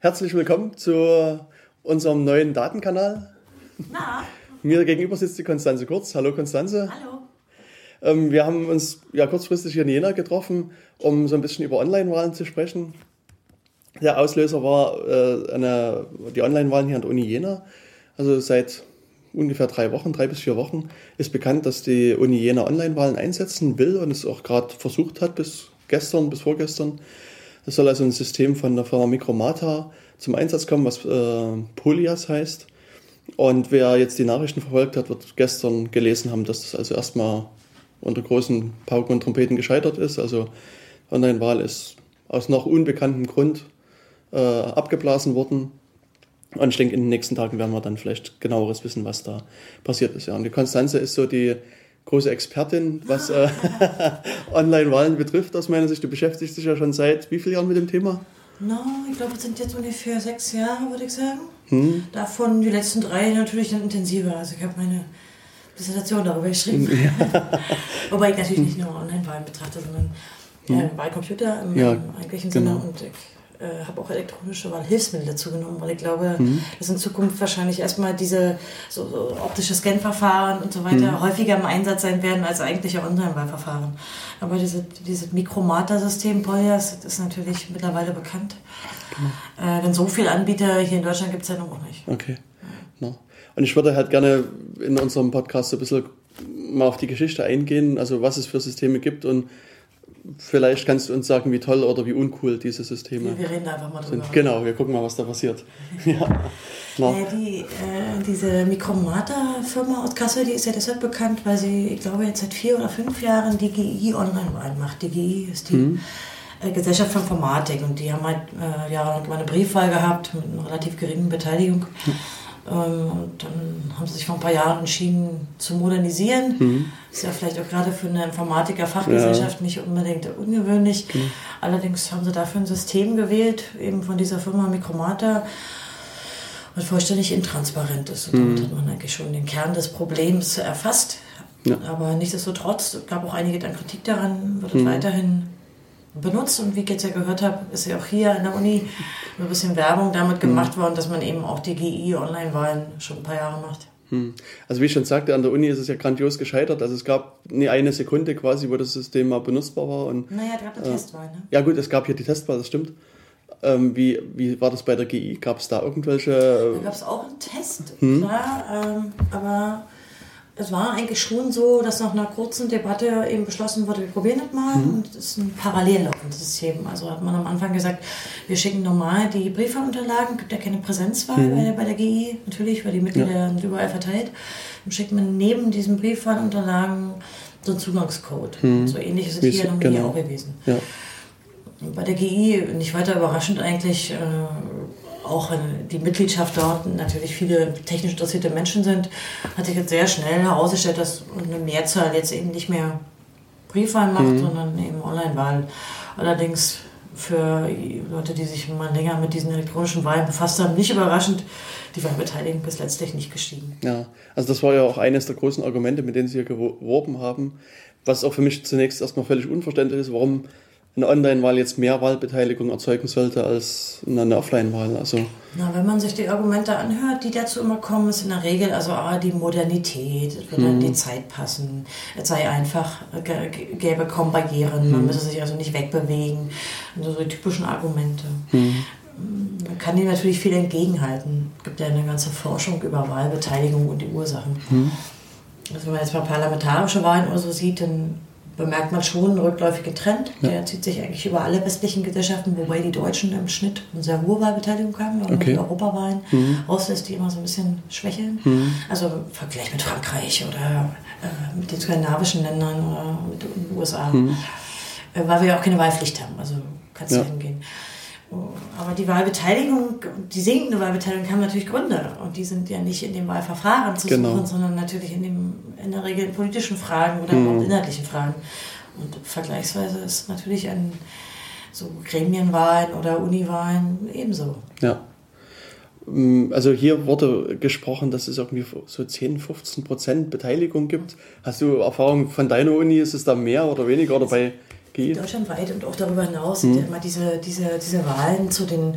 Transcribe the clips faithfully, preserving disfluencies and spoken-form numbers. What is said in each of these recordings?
Herzlich willkommen zu unserem neuen Datenkanal. Na? Mir gegenüber sitzt die Konstanze Kurz. Hallo Konstanze. Hallo. Ähm, wir haben uns ja kurzfristig hier in Jena getroffen, um so ein bisschen über Online-Wahlen zu sprechen. Der Auslöser war äh, eine, die Online-Wahlen hier an der Uni Jena. Also seit ungefähr drei Wochen, drei bis vier Wochen ist bekannt, dass die Uni Jena Online-Wahlen einsetzen will und es auch gerade versucht hat bis gestern, bis vorgestern. Es soll also ein System von der Firma Micromata zum Einsatz kommen, was äh, Polyas heißt. Und wer jetzt die Nachrichten verfolgt hat, wird gestern gelesen haben, dass das also erstmal unter großen Pauken und Trompeten gescheitert ist. Also Online-Wahl ist aus noch unbekanntem Grund äh, abgeblasen worden. Und ich denke, in den nächsten Tagen werden wir dann vielleicht genaueres wissen, was da passiert ist. Ja. Und die Konstanze ist so die große Expertin, was äh, Online-Wahlen betrifft, aus meiner Sicht. Du beschäftigst dich ja schon seit wie vielen Jahren mit dem Thema? No, ich glaube, es sind jetzt ungefähr sechs Jahre, würde ich sagen. Hm. Davon die letzten drei natürlich dann intensiver. Also ich habe meine Dissertation darüber geschrieben. Ja. Wobei ich natürlich nicht nur Online-Wahlen betrachte, sondern äh, Wahlcomputer im, ja, im eigentlichen genau. Sinne. Und ich äh, habe auch elektronische Wahlhilfsmittel dazu genommen, weil ich glaube, hm. dass in Zukunft wahrscheinlich erstmal diese so, so optische Scan-Verfahren und so weiter hm. häufiger im Einsatz sein werden als eigentliche Online-Wahlverfahren. Aber diese, dieses Micromata-System, Polyas, das ist natürlich mittlerweile bekannt. Genau. Äh, denn so viele Anbieter hier in Deutschland gibt es ja noch nicht. Okay. Ja. Und ich würde halt gerne in unserem Podcast so ein bisschen mal auf die Geschichte eingehen, also was es für Systeme gibt, und vielleicht kannst du uns sagen, wie toll oder wie uncool diese Systeme sind. Wir reden einfach mal drüber. Genau, wir gucken mal, was da passiert. Ja. Ja, die, äh, diese Micromata-Firma aus Kassel, die ist ja deshalb bekannt, weil sie, ich glaube, jetzt seit vier oder fünf Jahren die G I Online-Wahlen macht. Die G I ist die mhm. Gesellschaft für Informatik, und die haben halt äh, jahrelang mal eine Briefwahl gehabt mit einer relativ geringen Beteiligung. Mhm. Und dann haben sie sich vor ein paar Jahren entschieden zu modernisieren. Mhm. Ist ja vielleicht auch gerade für eine Informatiker-Fachgesellschaft ja. nicht unbedingt ungewöhnlich. Mhm. Allerdings haben sie dafür ein System gewählt, eben von dieser Firma Micromata, was vollständig intransparent ist. Und mhm. damit hat man eigentlich schon den Kern des Problems erfasst. Ja. Aber nichtsdestotrotz, es gab auch einige dann Kritik daran, wird mhm. weiterhin benutzt, und wie ich jetzt ja gehört habe, ist ja auch hier an der Uni ein bisschen Werbung damit gemacht mhm. worden, dass man eben auch die G I Online-Wahlen schon ein paar Jahre macht. Mhm. Also wie ich schon sagte, an der Uni ist es ja grandios gescheitert. Also es gab nie eine Sekunde quasi, wo das System mal benutzbar war. Und, naja, es gab eine äh, Testwahl, ne? Ja gut, es gab hier die Testwahl, das stimmt. Ähm, wie, wie war das bei der G I? Gab es da irgendwelche... Äh, da gab es auch einen Test, mhm. klar, ähm, aber... Es war eigentlich schon so, dass nach einer kurzen Debatte eben beschlossen wurde, wir probieren das mal. Mhm. Und es ist ein parallel laufendes System. Also hat man am Anfang gesagt, wir schicken normal die Briefwahlunterlagen, gibt ja keine Präsenzwahl mhm. bei der G I, natürlich, weil die Mitglieder ja. sind überall verteilt. Dann schickt man neben diesen Briefwahlunterlagen so einen Zugangscode. Mhm. So ähnlich ist es Wie hier noch genau. nie auch gewesen. Ja. Bei der G I, nicht weiter überraschend eigentlich, äh, auch wenn die Mitgliedschaft dort natürlich viele technisch interessierte Menschen sind, hat sich jetzt sehr schnell herausgestellt, dass eine Mehrzahl jetzt eben nicht mehr Briefwahlen macht, mhm. sondern eben Online-Wahlen. Allerdings für Leute, die sich mal länger mit diesen elektronischen Wahlen befasst haben, nicht überraschend, die Wahlbeteiligung ist letztlich nicht gestiegen. Ja, also das war ja auch eines der großen Argumente, mit denen Sie hier geworben haben, was auch für mich zunächst erstmal völlig unverständlich ist, warum eine Online-Wahl jetzt mehr Wahlbeteiligung erzeugen sollte als eine Offline-Wahl. Also Na, wenn man sich die Argumente anhört, die dazu immer kommen, ist in der Regel also ah, die Modernität, es würde mhm. die Zeit passen, es sei einfach, gäbe kaum Barrieren, mhm. man müsse sich also nicht wegbewegen. Also so die typischen Argumente. Mhm. Man kann dem natürlich viel entgegenhalten. Es gibt ja eine ganze Forschung über Wahlbeteiligung und die Ursachen. Mhm. Also wenn man jetzt mal parlamentarische Wahlen oder so sieht, dann bemerkt man schon einen rückläufigen Trend. Ja. Der zieht sich eigentlich über alle westlichen Gesellschaften, wobei die Deutschen im Schnitt eine sehr hohe Wahlbeteiligung haben. Auch okay. mit Europawahlen mhm. auslässt, die immer so ein bisschen schwächeln. Mhm. Also im Vergleich mit Frankreich oder äh, mit den skandinavischen Ländern oder mit den U S A. Mhm. Äh, weil wir ja auch keine Wahlpflicht haben. Also kannst du ja. hingehen. Aber die Wahlbeteiligung, die sinkende Wahlbeteiligung, haben natürlich Gründe. Und die sind ja nicht in dem Wahlverfahren zu genau. suchen, sondern natürlich in, dem, in der Regel in politischen Fragen oder mhm. auch inhaltlichen Fragen. Und vergleichsweise ist natürlich an so Gremienwahlen oder Uniwahlen ebenso. Ja. Also hier wurde gesprochen, dass es irgendwie so zehn, fünfzehn Prozent Beteiligung gibt. Hast du Erfahrung von deiner Uni? Ist es da mehr oder weniger? Oder bei deutschlandweit und auch darüber hinaus sind hm. ja immer diese, diese, diese Wahlen zu den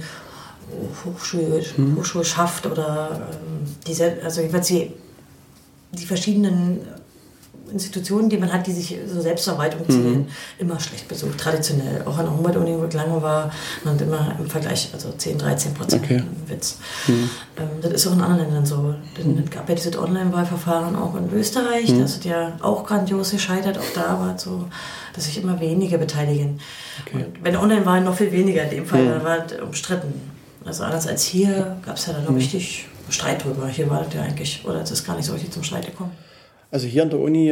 Hochschule, mhm. Hochschule schafft oder ähm, diese, also jedenfalls die, die verschiedenen Institutionen, die man hat, die sich so Selbstverwaltung zielen, mhm. immer schlecht besucht, traditionell. Auch an der Humboldt-Uni, wo ich lange war, und immer im Vergleich, also zehn, dreizehn Prozent okay. Witz. Mhm. Ähm, das ist auch in anderen Ländern so. Es gab ja dieses Online-Wahlverfahren auch in Österreich, mhm. das hat ja auch grandios gescheitert, auch da war es so, dass sich immer weniger beteiligen. Okay. Und bei der Online-Wahl noch viel weniger in dem Fall, mhm. da war es umstritten. Also anders als hier gab es ja dann noch mhm. richtig Streit drüber. Hier war das ja eigentlich, oder es ist gar nicht so richtig zum Streit gekommen. Also hier an der Uni,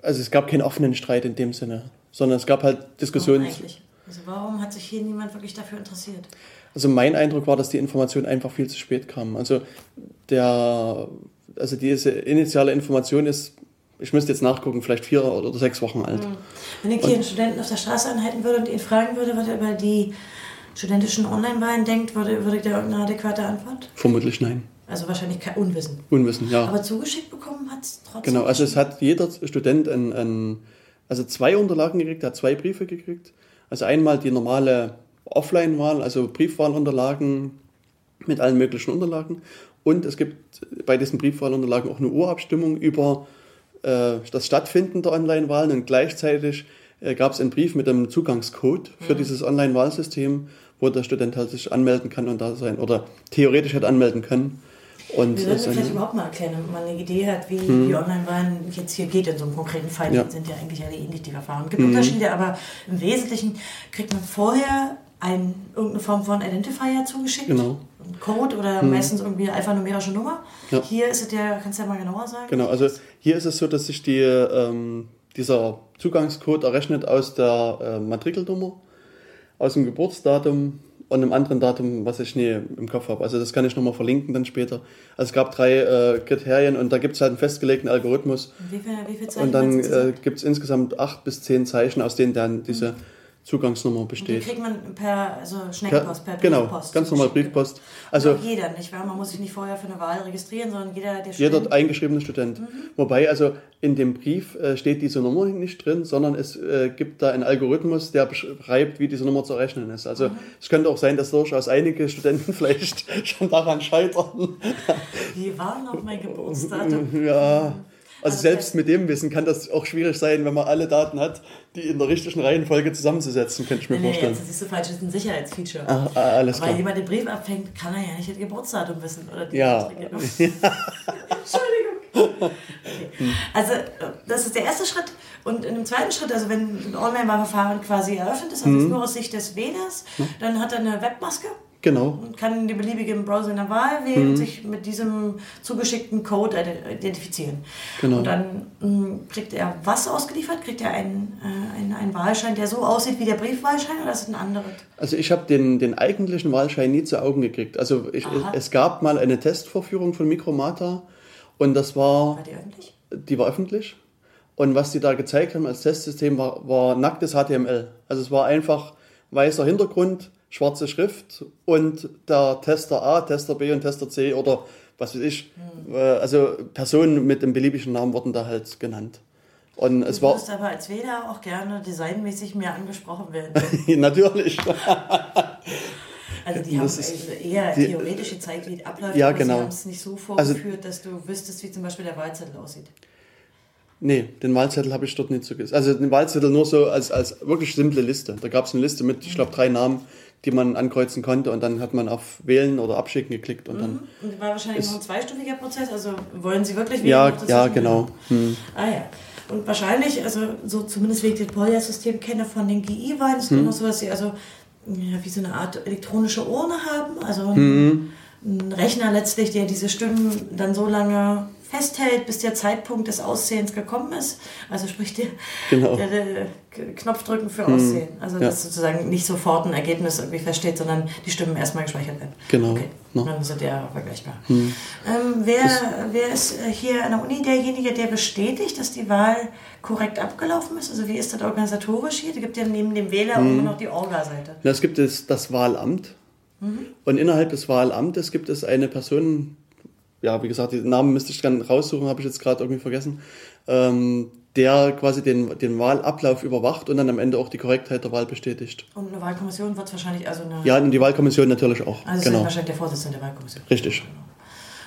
also es gab keinen offenen Streit in dem Sinne, sondern es gab halt Diskussionen. Warum eigentlich? Also warum hat sich hier niemand wirklich dafür interessiert? Also mein Eindruck war, dass die Information einfach viel zu spät kam. Also der, also diese initiale Information ist, ich müsste jetzt nachgucken, vielleicht vier oder sechs Wochen alt. Mhm. Wenn ich hier einen Studenten auf der Straße anhalten würde und ihn fragen würde, was er über die studentischen Online-Wahlen denkt, würde, würde ich da irgendeine adäquate Antwort? Vermutlich nein. Also wahrscheinlich kein Unwissen. Unwissen, ja. Aber zugeschickt bekommen hat es trotzdem. Genau, also es hat jeder Student ein, ein, also zwei Unterlagen gekriegt, er hat zwei Briefe gekriegt. Also einmal die normale Offline-Wahl, also Briefwahlunterlagen mit allen möglichen Unterlagen. Und es gibt bei diesen Briefwahlunterlagen auch eine Urabstimmung über äh, das Stattfinden der Online-Wahlen. Und gleichzeitig äh, gab es einen Brief mit einem Zugangscode für mhm. dieses Online-Wahlsystem, wo der Student halt sich anmelden kann und da sein, oder theoretisch hätte anmelden können. Und wir sollten vielleicht überhaupt mal erklären, wenn man eine Idee hat, wie hm. die Online-Wahlen jetzt hier geht in so einem konkreten Fall. Ja. Sind ja eigentlich alle ähnlich, die Verfahren. Es gibt hm. Unterschiede, aber im Wesentlichen kriegt man vorher ein, irgendeine Form von Identifier zugeschickt. Genau. Ein Code oder hm. meistens irgendwie eine alphanumerische Nummer. Ja. Hier ist es ja, kannst du ja mal genauer sagen. Genau, also hier ist es so, dass sich die, ähm, dieser Zugangscode errechnet aus der äh, Matrikelnummer, aus dem Geburtsdatum und einem anderen Datum, was ich nie im Kopf habe. Also das kann ich nochmal verlinken dann später. Also es gab drei äh, Kriterien und da gibt es halt einen festgelegten Algorithmus. Wie viele, wie viele Zeichen? Und dann äh, gibt es insgesamt acht bis zehn Zeichen, aus denen dann diese mhm. Zugangsnummer besteht. Und die kriegt man per also Schneckenpost, per Briefpost. Genau, ganz normal Briefpost. Also aber jeder, nicht wahr? Man muss sich nicht vorher für eine Wahl registrieren, sondern jeder, der Jeder Student. eingeschriebene Student. Mhm. Wobei also in dem Brief äh, steht diese Nummer nicht drin, sondern es äh, gibt da einen Algorithmus, der beschreibt, wie diese Nummer zu rechnen ist. Also mhm. es könnte auch sein, dass durchaus einige Studenten vielleicht schon daran scheitern. Die waren auf mein Geburtsdatum. Ja. Also selbst mit dem Wissen kann das auch schwierig sein, wenn man alle Daten hat, die in der richtigen Reihenfolge zusammenzusetzen, könnte ich mir nee, vorstellen. Nee, das ist so falsch, das ist ein Sicherheitsfeature. Ah, ah, alles klar. Weil jemand den Brief abfängt, kann er ja nicht das Geburtsdatum wissen. Oder die ja. Entschuldigung. Okay. Also das ist der erste Schritt. Und in dem zweiten Schritt, also wenn ein Online-Wahlverfahren quasi eröffnet ist, also mhm. nur aus Sicht des Wählers, mhm. dann hat er eine Webmaske. Genau. Und kann den beliebigen Browser in der Wahl wählen mhm. und sich mit diesem zugeschickten Code identifizieren. Genau. Und dann mh, kriegt er was ausgeliefert? Kriegt er einen, äh, einen, einen Wahlschein, der so aussieht wie der Briefwahlschein, oder ist es ein anderes? Also ich habe den, den eigentlichen Wahlschein nie zu Augen gekriegt. Also ich, es gab mal eine Testvorführung von Micromata und das war... War die öffentlich? Die war öffentlich. Und was die da gezeigt haben als Testsystem war, war nacktes H T M L. Also es war einfach weißer Hintergrund, schwarze Schrift und der Tester A, Tester B und Tester C oder was weiß ich. Hm. Also Personen mit einem beliebigen Namen wurden da halt genannt. Und du es war wirst aber als Wähler auch gerne designmäßig mehr angesprochen werden. Natürlich. Also die das haben ist, eher die, theoretisch gezeigt, wie es abläuft, ja, aber genau. Sie haben es nicht so vorgeführt, also, dass du wüsstest, wie zum Beispiel der Wahlzettel aussieht. Nee, den Wahlzettel habe ich dort nicht so gesehen. Also den Wahlzettel nur so als, als wirklich simple Liste. Da gab es eine Liste mit, ich glaube, drei Namen, die man ankreuzen konnte, und dann hat man auf Wählen oder Abschicken geklickt. Und dann mhm. und war wahrscheinlich noch ein zweistufiger Prozess, also wollen Sie wirklich wählen? Ja, ja, genau. Hm. Ah ja, und wahrscheinlich, also so zumindest wie ich das Polyas-System kenne von den G I-Wahlen, ist hm. noch so, dass Sie also ja, wie so eine Art elektronische Urne haben, also hm. ein Rechner letztlich, der diese Stimmen dann so lange festhält, bis der Zeitpunkt des Auszählens gekommen ist. Also sprich, der, genau. der, der Knopf drücken für hm. Auszählen. Also ja. dass sozusagen nicht sofort ein Ergebnis irgendwie feststeht, sondern die Stimmen erstmal gespeichert werden. Genau. Okay. No. Dann sind ja vergleichbar. Hm. Ähm, wer, wer ist hier an der Uni derjenige, der bestätigt, dass die Wahl korrekt abgelaufen ist? Also wie ist das organisatorisch hier? Da gibt ja neben dem Wähler hm. immer noch die Orga-Seite. Es gibt das, das Wahlamt. Mhm. Und innerhalb des Wahlamtes gibt es eine Person... Ja, wie gesagt, den Namen müsste ich dann raussuchen, habe ich jetzt gerade irgendwie vergessen. Ähm, der quasi den, den Wahlablauf überwacht und dann am Ende auch die Korrektheit der Wahl bestätigt. Und eine Wahlkommission wird es wahrscheinlich, also eine... Ja, und die Wahlkommission natürlich auch. Also genau. Ist wahrscheinlich der Vorsitzende der Wahlkommission. Richtig. Genau.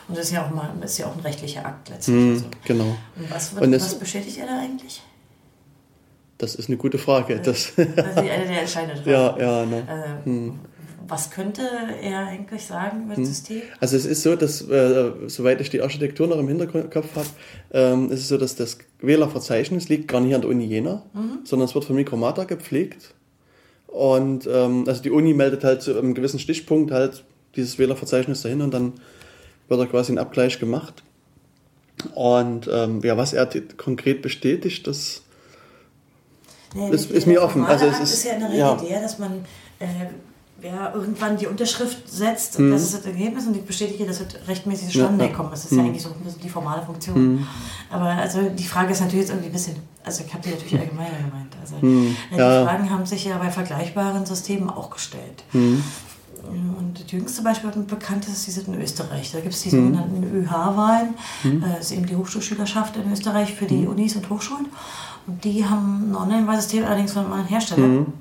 Und das ist ja auch mal, ist ja auch ein rechtlicher Akt letztendlich. Mm, also. Genau. Und was, wird, und das, was bestätigt er da eigentlich? Das ist eine gute Frage. Das, das ist eine der entscheidenden Fragen. Ja, ja, ne. Also, hm. Was könnte er eigentlich sagen über das hm. System? Also es ist so, dass, äh, soweit ich die Architektur noch im Hinterkopf habe, ähm, ist es so, dass das Wählerverzeichnis liegt gar nicht an der Uni Jena, mhm. sondern es wird von Micromata gepflegt. Und ähm, also die Uni meldet halt zu einem gewissen Stichpunkt halt dieses Wählerverzeichnis dahin und dann wird da quasi ein Abgleich gemacht. Und ähm, ja, was er t- konkret bestätigt, das nee, ist, ist mir offen. Also es ist, ist ja in der Regel ja. der, dass man... Äh, ja, irgendwann die Unterschrift setzt, mhm. das ist das Ergebnis und ich bestätige, dass es rechtmäßig zustande ja, ja. kommt. Das ist mhm. ja eigentlich so ein bisschen die formale Funktion. Mhm. Aber also die Frage ist natürlich jetzt irgendwie ein bisschen, also ich habe die natürlich allgemeiner gemeint. Also mhm. die ja. Fragen haben sich ja bei vergleichbaren Systemen auch gestellt. Mhm. Und das jüngste Beispiel, ein bekanntes, die sind in Österreich. Da gibt es die mhm. sogenannten Ö H-Wahlen. Mhm. Das ist eben die Hochschulschülerschaft in Österreich für die mhm. Unis und Hochschulen. Und die haben ein Online-Wahlsystem allerdings von einem anderen Hersteller. Mhm.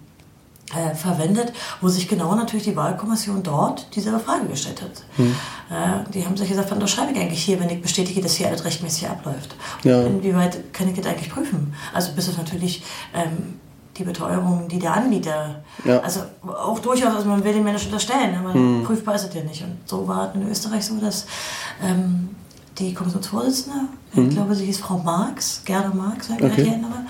Äh, verwendet, wo sich genau natürlich die Wahlkommission dort dieselbe Frage gestellt hat. Hm. Äh, die haben sich gesagt, wann unterschreibe ich eigentlich hier, wenn ich bestätige, dass hier alles rechtmäßig abläuft? Und ja. inwieweit kann ich das eigentlich prüfen? Also bis es natürlich ähm, die Beteuerung, die der Anbieter, ja. also auch durchaus, also man will den Menschen unterstellen, aber hm. prüfbar ist es ja nicht. Und so war es in Österreich so, dass ähm, die Kommissionsvorsitzende, hm. ich glaube, sie hieß Frau Marx, Gerda Marx, wenn ich okay. mich erinnere,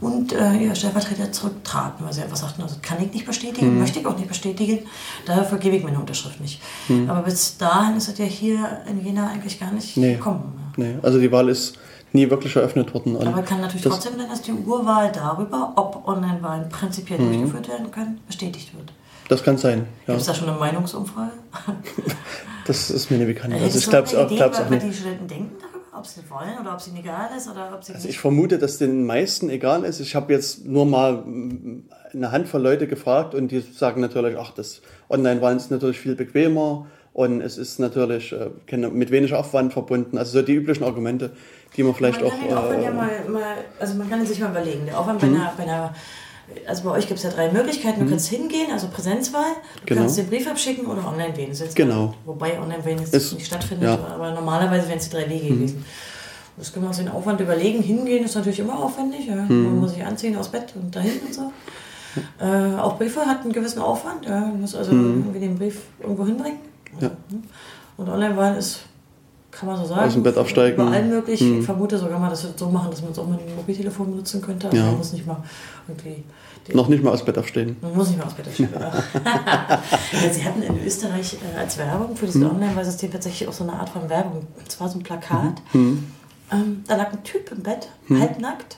und äh, ihr Stellvertreter zurücktraten, weil sie einfach sagten, also kann ich nicht bestätigen, hm. möchte ich auch nicht bestätigen, dafür gebe ich meine Unterschrift nicht. Hm. Aber bis dahin ist es ja hier in Jena eigentlich gar nicht nee. gekommen. Nee. Also die Wahl ist nie wirklich eröffnet worden. Aber kann natürlich das trotzdem sein, dass die Urwahl darüber, ob Online-Wahlen prinzipiell hm. durchgeführt werden können, bestätigt wird. Das kann sein. Ja. Gibt es da schon eine Meinungsumfrage? Das ist mir nicht bekannt. Also ich glaube es auch, glaub's auch nicht. Die Studenten denken darüber? Ob sie wollen oder ob es ihnen egal ist? Oder ob sie also ich vermute, dass den meisten egal ist. Ich habe jetzt nur mal eine Handvoll Leute gefragt und die sagen natürlich, ach, das Online-Wahlen ist natürlich viel bequemer und es ist natürlich äh, mit weniger Aufwand verbunden. Also so die üblichen Argumente, die man vielleicht man auch... Kann auch äh, ja mal, mal, also man kann sich mal überlegen, der Aufwand mhm. bei einer... Bei einer also bei euch gibt es ja drei Möglichkeiten. Du mhm. kannst hingehen, also Präsenzwahl, du genau. kannst den Brief abschicken oder online wählen. Genau. Wobei online wählen jetzt ist, nicht stattfindet, ja. aber normalerweise wären es die drei Wege mhm. gewesen. Das können wir uns den Aufwand überlegen. Hingehen ist natürlich immer aufwendig. Ja. Mhm. Man muss sich anziehen aus Bett und dahin und so. Äh, auch Briefe hat einen gewissen Aufwand. Ja. Man muss also mhm. irgendwie den Brief irgendwo hinbringen. Ja. Und Online-Wahl ist, kann man so sagen, aus dem Bett absteigen. Überall möglich. Mhm. Ich vermute sogar mal, dass wir das so machen, dass man es auch mit einem Mobiltelefon benutzen könnte. Also ja. man muss nicht mal irgendwie noch nicht mal aus Bett aufstehen. Man muss nicht mal aus Bett aufstehen. Ja, sie hatten in Österreich äh, als Werbung für das mhm. Online-Wahlsystem tatsächlich auch so eine Art von Werbung. Und zwar so ein Plakat. Mhm. Ähm, da lag ein Typ im Bett, mhm. halbnackt.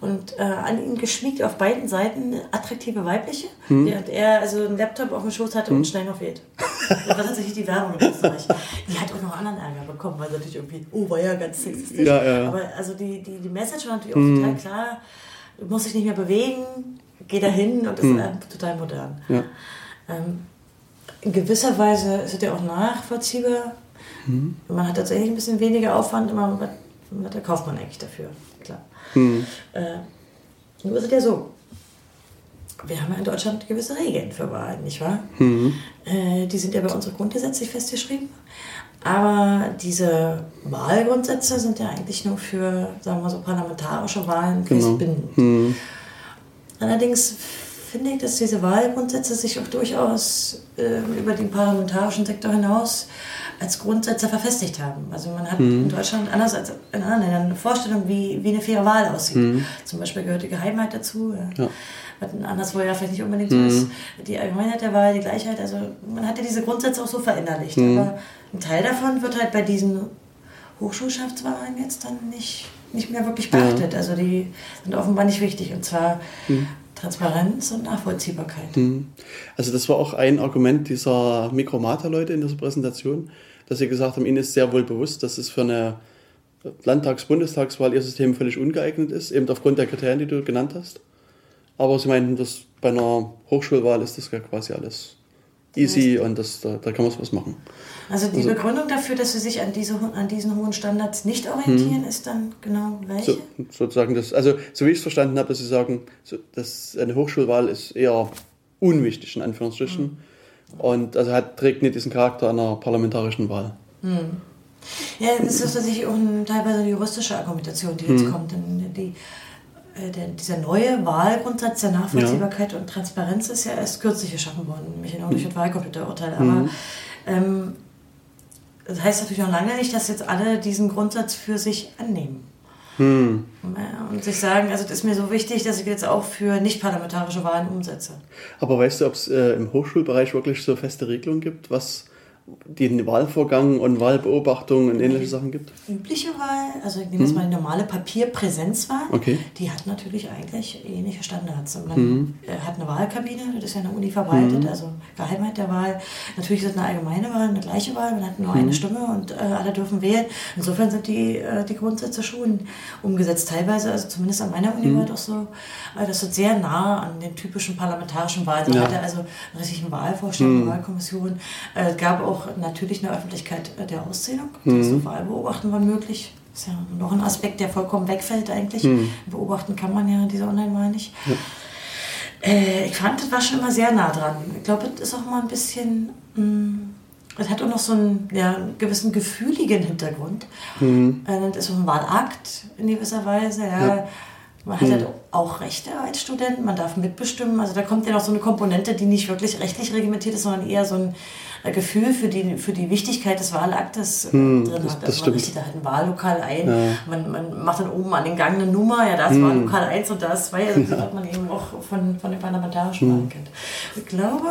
Und äh, an ihn geschmiegt auf beiden Seiten attraktive weibliche, hm. während er also einen Laptop auf dem Schoß hatte hm. und schnell noch weht. Das war tatsächlich die Werbung in Österreich. Die hat auch noch anderen Ärger bekommen, weil sie natürlich irgendwie, oh, war ja ganz sexistisch. Ja, ja. Aber also die, die, die Message war natürlich auch hm. total klar, du musst dich nicht mehr bewegen, geh dahin und das hm. ist total modern. Ja. Ähm, in gewisser Weise ist es ja auch nachvollziehbar. Hm. Man hat tatsächlich ein bisschen weniger Aufwand, immer mit, da kauft man eigentlich dafür, klar. Hm. Äh, nur ist es ja so, wir haben ja in Deutschland gewisse Regeln für Wahlen, nicht wahr? Hm. Äh, die sind ja bei uns grundgesetzlich festgeschrieben, aber diese Wahlgrundsätze sind ja eigentlich nur für, sagen wir mal so, parlamentarische Wahlen genau. festbindend. Hm. Allerdings finde ich, dass diese Wahlgrundsätze sich auch durchaus äh, über den parlamentarischen Sektor hinaus als Grundsätze verfestigt haben. Also man hat mhm. in Deutschland, anders als in anderen Ländern, eine Vorstellung, wie, wie eine faire Wahl aussieht. Mhm. Zum Beispiel gehört die Geheimheit dazu, ja. was anderswo ja vielleicht nicht unbedingt mhm. so ist. Die Allgemeinheit der Wahl, die Gleichheit, also man hat ja diese Grundsätze auch so verinnerlicht. Mhm. Aber ein Teil davon wird halt bei diesen Hochschulschaftswahlen jetzt dann nicht, nicht mehr wirklich beachtet. Ja. Also die sind offenbar nicht wichtig. Und zwar mhm. Transparenz und Nachvollziehbarkeit. Mhm. Also das war auch ein Argument dieser Micromata-Leute in dieser Präsentation, dass sie gesagt haben, ihnen ist sehr wohl bewusst, dass es für eine Landtags-Bundestagswahl ihr System völlig ungeeignet ist, eben aufgrund der Kriterien, die du genannt hast. Aber sie meinten, dass bei einer Hochschulwahl ist das ja quasi alles easy und das, da, da kann man was machen. Also die also, Begründung dafür, dass sie sich an, diese, an diesen hohen Standards nicht orientieren, hm. ist dann genau welche? So, sozusagen das, also so wie ich es verstanden habe, dass sie sagen, so, dass eine Hochschulwahl ist eher unwichtig, in Anführungsstrichen. Hm. Und also hat, trägt nicht diesen Charakter einer parlamentarischen Wahl. Hm. Ja, das ist tatsächlich auch ein, teilweise eine juristische Argumentation, die jetzt hm. kommt. Denn die, der, dieser neue Wahlgrundsatz der Nachvollziehbarkeit ja. und Transparenz ist ja erst kürzlich geschaffen worden. Mich erinnere nicht an Wahlcomputerurteil, aber mhm. ähm, das heißt natürlich noch lange nicht, dass jetzt alle diesen Grundsatz für sich annehmen. Mhm. Und sich sagen, also das ist mir so wichtig, dass ich jetzt auch für nicht-parlamentarische Wahlen umsetze. Aber weißt du, ob es äh, im Hochschulbereich wirklich so feste Regelungen gibt, was den Wahlvorgang und Wahlbeobachtungen und ähnliche Sachen gibt? Übliche Wahl, also ich nehme jetzt hm. mal die normale Papierpräsenzwahl, okay. die hat natürlich eigentlich ähnliche Standards. Man hm. hat eine Wahlkabine, das ist ja in der Uni verbreitet, hm. also Geheimheit der Wahl. Natürlich ist es eine allgemeine Wahl, eine gleiche Wahl, man hat nur hm. eine Stimme und äh, alle dürfen wählen. Insofern sind die, äh, die Grundsätze schon umgesetzt. Teilweise, also zumindest an meiner Uni hm. war das so, äh, das ist sehr nah an den typischen parlamentarischen Wahlen. Man ja. hatte also einen richtigen Wahlvorstand, hm. eine Wahlkommission. Es äh, gab auch natürlich eine Öffentlichkeit der Auszählung. Das mhm. Wahlbeobachten war möglich. Das ist ja noch ein Aspekt, der vollkommen wegfällt eigentlich. Mhm. Beobachten kann man ja diese Online-Wahl nicht. Ja. Äh, ich fand, das war schon immer sehr nah dran. Ich glaube, das ist auch mal ein bisschen... Es hat auch noch so einen, ja, einen gewissen gefühligen Hintergrund. Mhm. Äh, das ist auch ein Wahlakt in gewisser Weise. Ja. Ja. Man hat mhm. halt auch Rechte als Student, man darf mitbestimmen. Also da kommt ja noch so eine Komponente, die nicht wirklich rechtlich reglementiert ist, sondern eher so ein Gefühl für die, für die Wichtigkeit des Wahlaktes hm, drin das, hat. Also man richtet da halt ein Wahllokal ein, ja. man, man macht dann oben an den Gang eine Nummer, ja da ist hm. Wahllokal eins und da ist zwei, also ja. das hat man eben auch von, von den parlamentarischen hm. Wahlen kennt. Ich glaube,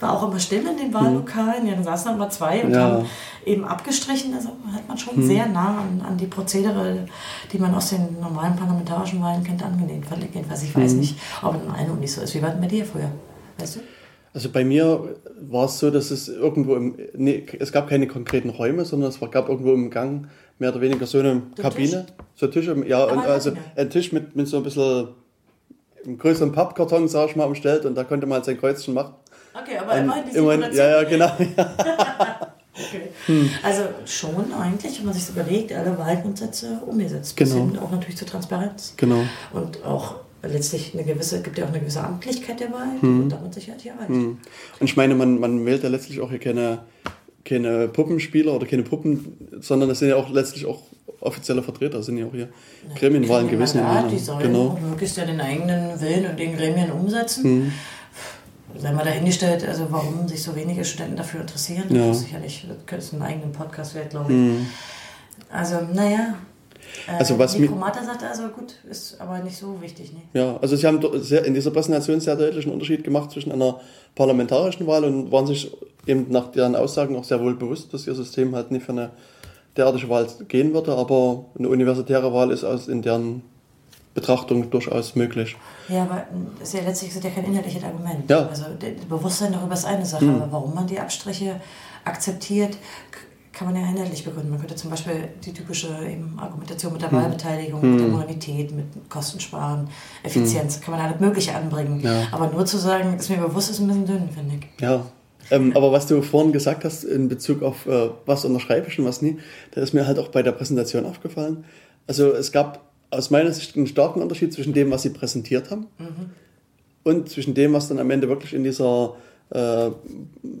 war auch immer still in den Wahllokalen, hm. ja da saßen dann immer zwei und ja. haben eben abgestrichen, also hat man schon hm. sehr nah an, an die Prozedere, die man aus den normalen parlamentarischen Wahlen kennt, angelehnt. Jedenfalls, ich weiß hm. nicht, ob in allen Unis so ist. Wie war denn bei dir früher, weißt du? Also bei mir war es so, dass es irgendwo im, nee, es gab keine konkreten Räume, sondern es war, gab irgendwo im Gang mehr oder weniger so eine so Kabine, Tisch? so Tische, ja, und also ein Tisch mit, mit so ein bisschen einem größeren Pappkarton, sag ich mal, umstellt und da konnte man halt sein Kreuzchen machen. Okay, aber immerhin die Simulation. Ja, ja, genau. Okay. Hm. Also schon eigentlich, wenn man sich so überlegt, alle Wahlgrundsätze umgesetzt. Genau. Bis hin auch natürlich zur Transparenz. Genau. Und auch letztlich eine gewisse, gibt ja auch eine gewisse Amtlichkeit der Wahl hm. und damit sich halt hier erreicht. Hm. Und ich meine, man, man wählt ja letztlich auch hier keine, keine Puppenspieler oder keine Puppen, sondern das sind ja auch letztlich auch offizielle Vertreter, sind ja auch hier ja, Gremienwahlen gewesen. Ja, die sollen genau. möglichst ja den eigenen Willen und den Gremien umsetzen. Hm. Sei mal dahingestellt, also warum sich so wenige Studenten dafür interessieren, ja. das ist sicherlich, das ist ein eigenen Podcast wert, glaube ich. Hm. Also, naja. Also was Micromata sagt also gut, ist aber nicht so wichtig. Ne? Ja, also sie haben in dieser Präsentation sehr deutlich einen Unterschied gemacht zwischen einer parlamentarischen Wahl und waren sich eben nach deren Aussagen auch sehr wohl bewusst, dass ihr System halt nicht für eine derartige Wahl gehen würde, aber eine universitäre Wahl ist aus in deren Betrachtung durchaus möglich. Ja, aber das ist ja letztlich ja kein inhaltliches Argument. Ja. Also das Bewusstsein darüber ist eine Sache, hm. aber warum man die Abstriche akzeptiert, kann man ja inhaltlich begründen. Man könnte zum Beispiel die typische eben Argumentation mit der hm. Wahlbeteiligung, hm. mit der Modernität, mit Kostensparen, Effizienz, hm. kann man alles Mögliche anbringen. Ja. Aber nur zu sagen, ist mir bewusst, ist ein bisschen dünn, finde ich. Ja, ähm, aber was du vorhin gesagt hast in Bezug auf äh, was unterschreibe ich und was nie, da ist mir halt auch bei der Präsentation aufgefallen. Also es gab aus meiner Sicht einen starken Unterschied zwischen dem, was sie präsentiert haben mhm. und zwischen dem, was dann am Ende wirklich in dieser äh,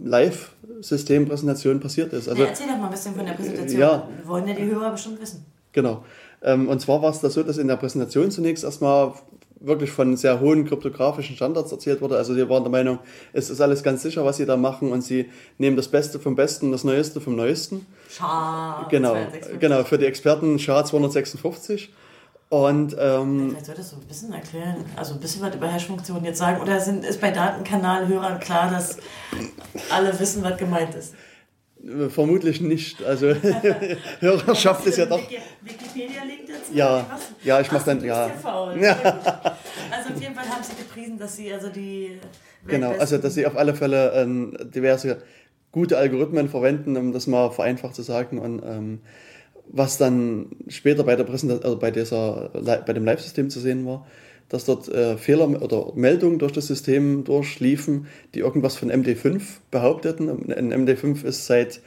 Live- Systempräsentation passiert ist. Also, ja, erzähl doch mal ein bisschen von der Präsentation. Ja. Wollen ja die Hörer bestimmt wissen. Genau. Und zwar war es das so, dass in der Präsentation zunächst erstmal wirklich von sehr hohen kryptografischen Standards erzählt wurde. Also sie waren der Meinung, es ist alles ganz sicher, was sie da machen und sie nehmen das Beste vom Besten, das Neueste vom Neuesten. S H A zwei fünf sechs. Genau, genau, für die Experten S H A zwei fünf sechs. Und, ähm, vielleicht solltest du ein bisschen erklären, also ein bisschen was über Hash-Funktionen jetzt sagen, oder sind, ist bei Datenkanalhörern klar, dass alle wissen, was gemeint ist? Vermutlich nicht, also Hörerschaft ist ja doch... Wikipedia-Link dazu? Ja, ja, ich mach dann... Du ja. bist ja faul. Ja. Also auf jeden Fall haben sie gepriesen, dass sie also die... Genau, also dass sie auf alle Fälle ähm, diverse gute Algorithmen verwenden, um das mal vereinfacht zu sagen und... Ähm, was dann später bei der Präsentation, also bei dieser, bei dem Live-System zu sehen war, dass dort äh, Fehler oder Meldungen durch das System durchliefen, die irgendwas von M D fünf behaupteten. Ein M D fünf ist seit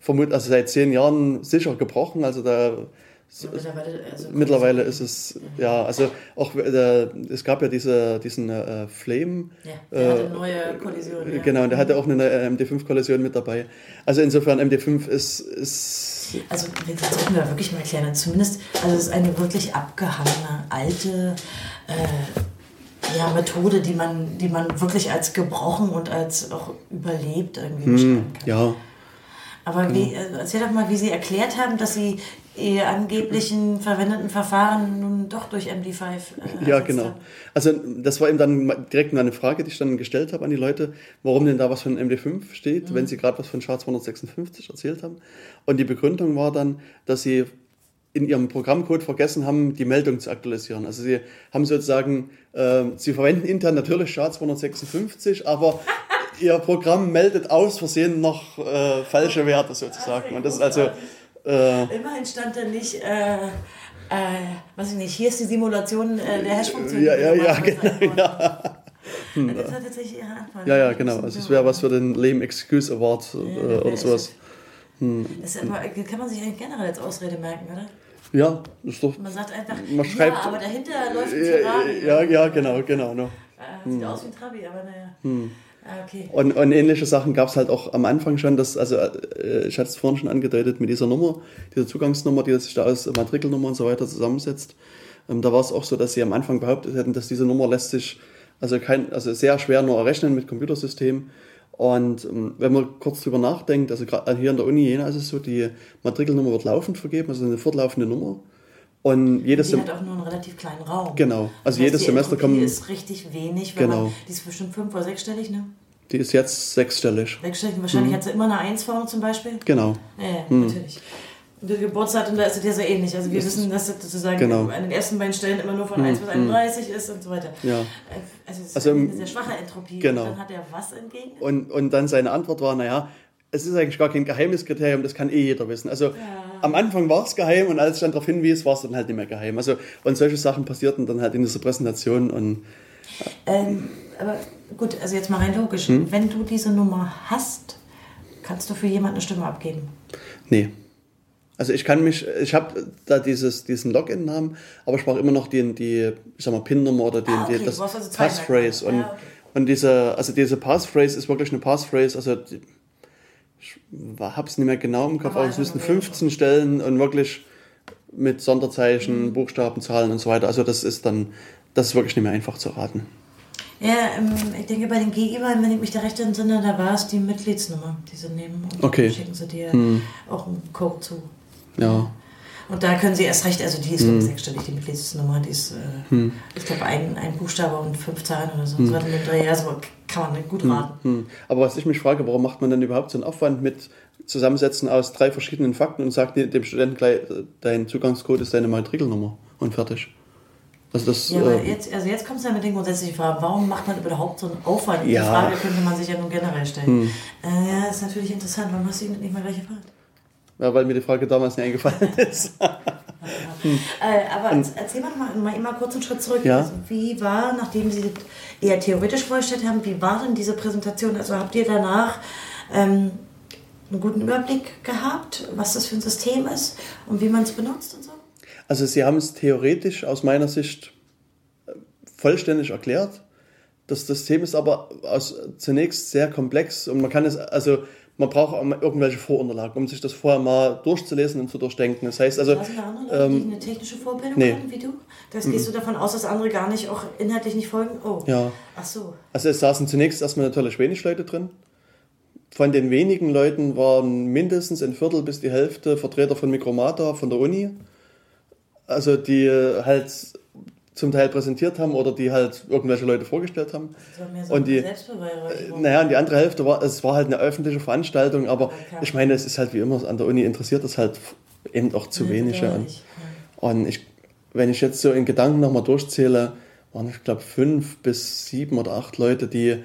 vermutlich also seit zehn Jahren sicher gebrochen, also da ja, mittlerweile, also mittlerweile ist es mhm. ja also auch äh, es gab ja diese diesen äh, Flame, ja, der hatte äh, neue Kollision, ja. Genau, und der hatte auch eine M D fünf Kollision mit dabei. Also insofern M D fünf ist ist also das sollten wir wirklich mal erklären. Zumindest also es ist eine wirklich abgehangene alte äh, ja, Methode, die man die man wirklich als gebrochen und als auch überlebt irgendwie beschreiben kann. Ja. Aber wie, erzähl doch mal, wie Sie erklärt haben, dass Sie Ihr angeblichen verwendeten Verfahren nun doch durch M D fünf äh, ja, genau. Haben. Also das war eben dann direkt eine Frage, die ich dann gestellt habe an die Leute, warum denn da was von M D fünf steht, mhm. wenn Sie gerade was von S H A zwei fünf sechs erzählt haben. Und die Begründung war dann, dass Sie in Ihrem Programmcode vergessen haben, die Meldung zu aktualisieren. Also Sie haben sozusagen, äh, Sie verwenden intern natürlich S H A zwei fünf sechs, aber... Ihr Programm meldet aus Versehen noch äh, falsche Werte sozusagen. Und das ist also. Äh, Immerhin stand da nicht, äh, äh, weiß ich nicht, hier ist die Simulation äh, der Hash-Funktion. Ja, ja, ja, genau. Ja. Hm, das war tatsächlich Ihre Antwort. Ja, ja, genau. Also es wäre was für den Lame Excuse Award äh, ja, oder sowas. Hm. Das aber, kann man sich eigentlich generell als Ausrede merken, oder? Ja, ist doch. Man sagt einfach, man schreibt, ja, aber dahinter läuft ein Ferrari. Ja, ja, genau, genau. Ne. Äh, sieht hm. aus wie ein Trabi, aber naja. Hm. Okay. Und, und ähnliche Sachen gab es halt auch am Anfang schon, dass, also äh, ich hatte es vorhin schon angedeutet, mit dieser Nummer, dieser Zugangsnummer, die sich da aus Matrikelnummer und so weiter zusammensetzt, ähm, da war es auch so, dass sie am Anfang behauptet hätten, dass diese Nummer lässt sich also, kein, also sehr schwer nur errechnen mit Computersystemen. Und ähm, wenn man kurz drüber nachdenkt, also gerade hier an der Uni Jena ist es so, die Matrikelnummer wird laufend vergeben, also eine fortlaufende Nummer. Und jedes die hat auch nur einen relativ kleinen Raum. Genau. Also jedes Semester kommen... Die ist richtig wenig. Wenn genau. Man, die ist bestimmt fünf- oder sechsstellig, ne? Die ist jetzt sechsstellig. Sechsstellig. Wahrscheinlich mhm. hat sie immer eine Einsform zum Beispiel. Genau. Ja, mhm. natürlich. Und der Geburtstag, und da ist sie dir sehr ähnlich. Also wir das wissen, dass das sozusagen genau. an den ersten beiden Stellen immer nur von mhm. eins bis einunddreißig mhm. ist und so weiter. Ja. Also es ist also, eine sehr schwache Entropie. Genau. Und dann hat er was entgegen. Und, und dann seine Antwort war, naja, es ist eigentlich gar kein geheimes Kriterium, das kann eh jeder wissen. Also ja. am Anfang war es geheim und als ich dann darauf hinwies, war es dann halt nicht mehr geheim. Also, und solche Sachen passierten dann halt in dieser Präsentation. Und ähm, aber gut, also jetzt mal rein logisch. Hm? Wenn du diese Nummer hast, kannst du für jemanden eine Stimme abgeben? Nee. Also ich kann mich, ich habe da dieses, diesen Login-Namen, aber ich brauche immer noch die, die ich sag mal, P I N-Nummer oder die, ah, okay. die, das also Passphrase. Und, ja, okay. und diese, also diese Passphrase ist wirklich eine Passphrase, also die, ich hab's nicht mehr genau im Kopf, aber es müssten fünfzehn Stellen und wirklich mit Sonderzeichen, mhm. Buchstaben, Zahlen und so weiter. Also das ist dann, das ist wirklich nicht mehr einfach zu raten. Ja, ähm, ich denke bei den G-E-Wahlen, wenn ich mich da recht entsinne, da war es die Mitgliedsnummer, die sie nehmen und okay. schicken sie dir mhm. auch einen Code zu. Ja. Und da können sie erst recht, also die ist mhm. sechsstellig, die Mitgliedsnummer, die ist, äh, mhm. ich glaube, ein, ein Buchstabe und fünf Zahlen oder so. Mhm. Das war dann drei Jahre, so kann man gut raten. Mhm. Aber was ich mich frage, warum macht man dann überhaupt so einen Aufwand mit Zusammensetzen aus drei verschiedenen Fakten und sagt dem Studenten gleich, dein Zugangscode ist deine Matrikelnummer und fertig. Also, das, ja, aber jetzt, also jetzt kommt es ja mit den grundsätzlichen Fragen, warum macht man überhaupt so einen Aufwand? Ja. Die Frage könnte man sich ja nun generell stellen. Mhm. Äh, ja, ist natürlich interessant, warum hast du ihn nicht mal gleich gefragt? Ja, weil mir die Frage damals nicht eingefallen ist. ja, hm. äh, aber und, erzähl mal, mal, mal kurz einen Schritt zurück. Ja? Also, wie war, nachdem Sie eher theoretisch vorgestellt haben, wie war denn diese Präsentation? Also habt ihr danach ähm, einen guten Überblick gehabt, was das für ein System ist und wie man es benutzt und so? Also Sie haben es theoretisch aus meiner Sicht vollständig erklärt. Das System ist aber aus, zunächst sehr komplex und man kann es... also man braucht irgendwelche Vorunterlagen, um sich das vorher mal durchzulesen und zu durchdenken. Das heißt also... Das sind andere Leute, die eine technische Vorbildung nee. haben, wie du? Das mm-mm. gehst du davon aus, dass andere gar nicht, auch inhaltlich nicht folgen? Oh, ja. Ach so. Also es saßen zunächst erstmal natürlich wenig Leute drin. Von den wenigen Leuten waren mindestens ein Viertel bis die Hälfte Vertreter von Micromata, von der Uni. Also die halt zum Teil präsentiert haben oder die halt irgendwelche Leute vorgestellt haben. Das war mehr so und die, äh, naja, und die andere Hälfte war, es war halt eine öffentliche Veranstaltung, aber okay. ich meine, es ist halt wie immer an der Uni interessiert das halt eben auch zu nee, wenig. Ja. Und, und ich, wenn ich jetzt so in Gedanken nochmal durchzähle, waren ich glaube fünf bis sieben oder acht Leute, die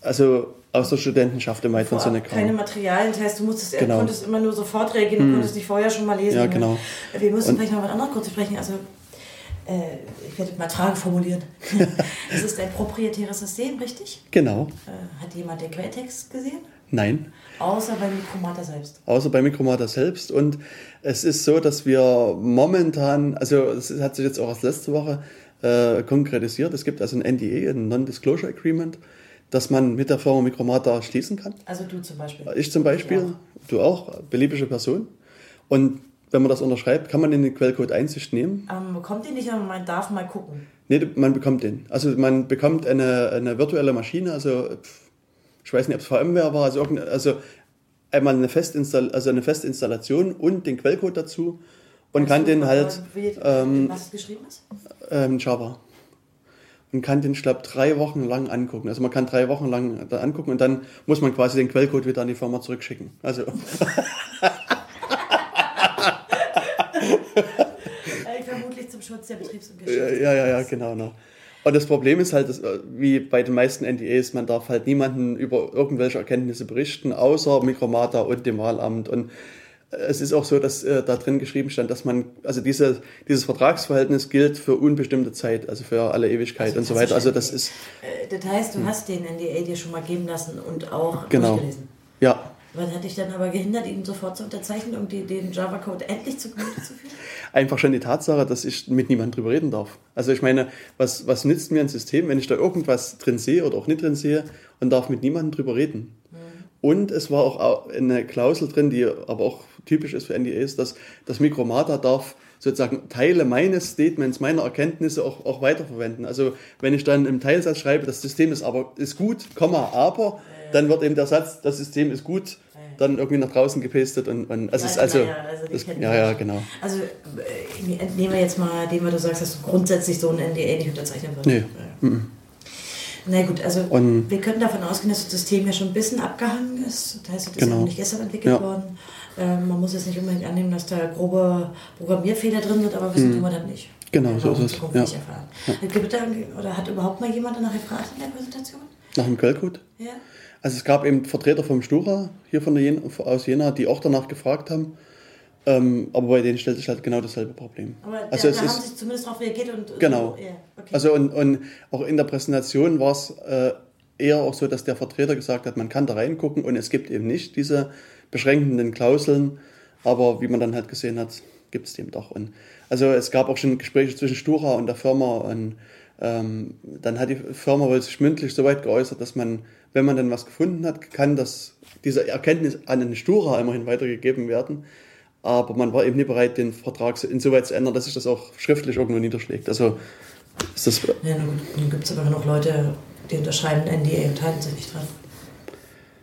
also aus der Studentenschaft im weiteren Sinne kamen. Keine Materialien, das heißt, du musstest, genau. konntest immer nur sofort reagieren, du hm. konntest nicht vorher schon mal lesen. Ja, genau. Wir müssen und, vielleicht noch was anderes kurz sprechen, also äh, ich werde mal Frage formulieren. Es ist ein proprietäres System, richtig? Genau. Äh, hat jemand den Quelltext gesehen? Nein. Außer bei Micromata selbst. Außer bei Micromata selbst. Und es ist so, dass wir momentan, also es hat sich jetzt auch erst letzte Woche äh, konkretisiert, es gibt also ein N D A, ein Non-Disclosure Agreement, dass man mit der Firma Micromata schließen kann. Also du zum Beispiel? Ich zum Beispiel, ich auch. Du auch, beliebige Person. Und wenn man das unterschreibt, kann man in den Quellcode Einsicht nehmen. Aber man bekommt den nicht, aber man darf mal gucken. Nee, man bekommt den. Also man bekommt eine, eine virtuelle Maschine, also ich weiß nicht, ob es VMware war, also, also einmal eine, Festinstall, also eine Festinstallation und den Quellcode dazu und also kann den halt... Wie, ähm, was geschrieben ist? Ähm, Java. Und kann den, ich glaube, drei Wochen lang angucken. Also man kann drei Wochen lang da angucken und dann muss man quasi den Quellcode wieder an die Firma zurückschicken. Also... Vermutlich zum Schutz der Betriebs- und Geschäftsgeheimnisse. Ja, ja, ja, genau. genau. Und das Problem ist halt, dass, wie bei den meisten N D As, man darf halt niemanden über irgendwelche Erkenntnisse berichten, außer Micromata und dem Wahlamt. Und es ist auch so, dass äh, da drin geschrieben stand, dass man, also diese, dieses Vertragsverhältnis gilt für unbestimmte Zeit, also für alle Ewigkeit also und so weiter. Also das ist. Äh, das heißt, du hm. hast den N D A dir schon mal geben lassen und auch genau. durchgelesen. Ja. Was hat dich dann aber gehindert, ihn sofort zu unterzeichnen, um die, den Java-Code endlich zugute zu führen? Einfach schon die Tatsache, dass ich mit niemandem drüber reden darf. Also ich meine, was, was nützt mir ein System, wenn ich da irgendwas drin sehe oder auch nicht drin sehe und darf mit niemandem drüber reden? Mhm. Und es war auch eine Klausel drin, die aber auch typisch ist für N D As, dass das Micromata darf sozusagen Teile meines Statements, meiner Erkenntnisse auch, auch weiterverwenden. Also wenn ich dann im Teilsatz schreibe, das System ist, aber, ist gut, Komma, aber... Dann wird eben der Satz, das System ist gut, dann irgendwie nach draußen gepastet und, und also, ja, ist also, ja, also das, ja, ja, genau. Also äh, nehmen wir jetzt mal, nehmen wir, du sagst, dass du grundsätzlich so ein N D A nicht unterzeichnen würdest. Nee. Ja. Mm-mm. Na gut, also und, wir können davon ausgehen, dass das System ja schon ein bisschen abgehangen ist. Das heißt, das genau. ist ja noch nicht gestern entwickelt ja. worden. Ähm, man muss jetzt nicht unbedingt annehmen, dass da grobe Programmierfehler drin wird, aber wissen mm. tun wir dann nicht. Genau, so ist es. Ja. Nicht erfahren. Ja. Oder hat überhaupt mal jemand danach gefragt in der Präsentation? Nach dem Quellcode? Ja. Also es gab eben Vertreter vom Stura hier von der Jena, aus Jena, die auch danach gefragt haben. Ähm, aber bei denen stellt sich halt genau dasselbe Problem. Aber der, also es da ist, haben sich zumindest darauf reagiert. Und, genau. So, yeah, okay. Also und, und auch in der Präsentation war es äh, eher auch so, dass der Vertreter gesagt hat, man kann da reingucken und es gibt eben nicht diese beschränkenden Klauseln. Aber wie man dann halt gesehen hat, gibt es dem doch. Und also es gab auch schon Gespräche zwischen Stura und der Firma und ähm, dann hat die Firma wohl sich mündlich so weit geäußert, dass man, wenn man dann was gefunden hat, kann das, diese Erkenntnis an den Stura immerhin weitergegeben werden. Aber man war eben nicht bereit, den Vertrag insoweit zu ändern, dass sich das auch schriftlich irgendwo niederschlägt. Also ist das... Ja, nun, nun gibt es aber noch Leute, die unterschreiben N D A und halten sich nicht dran.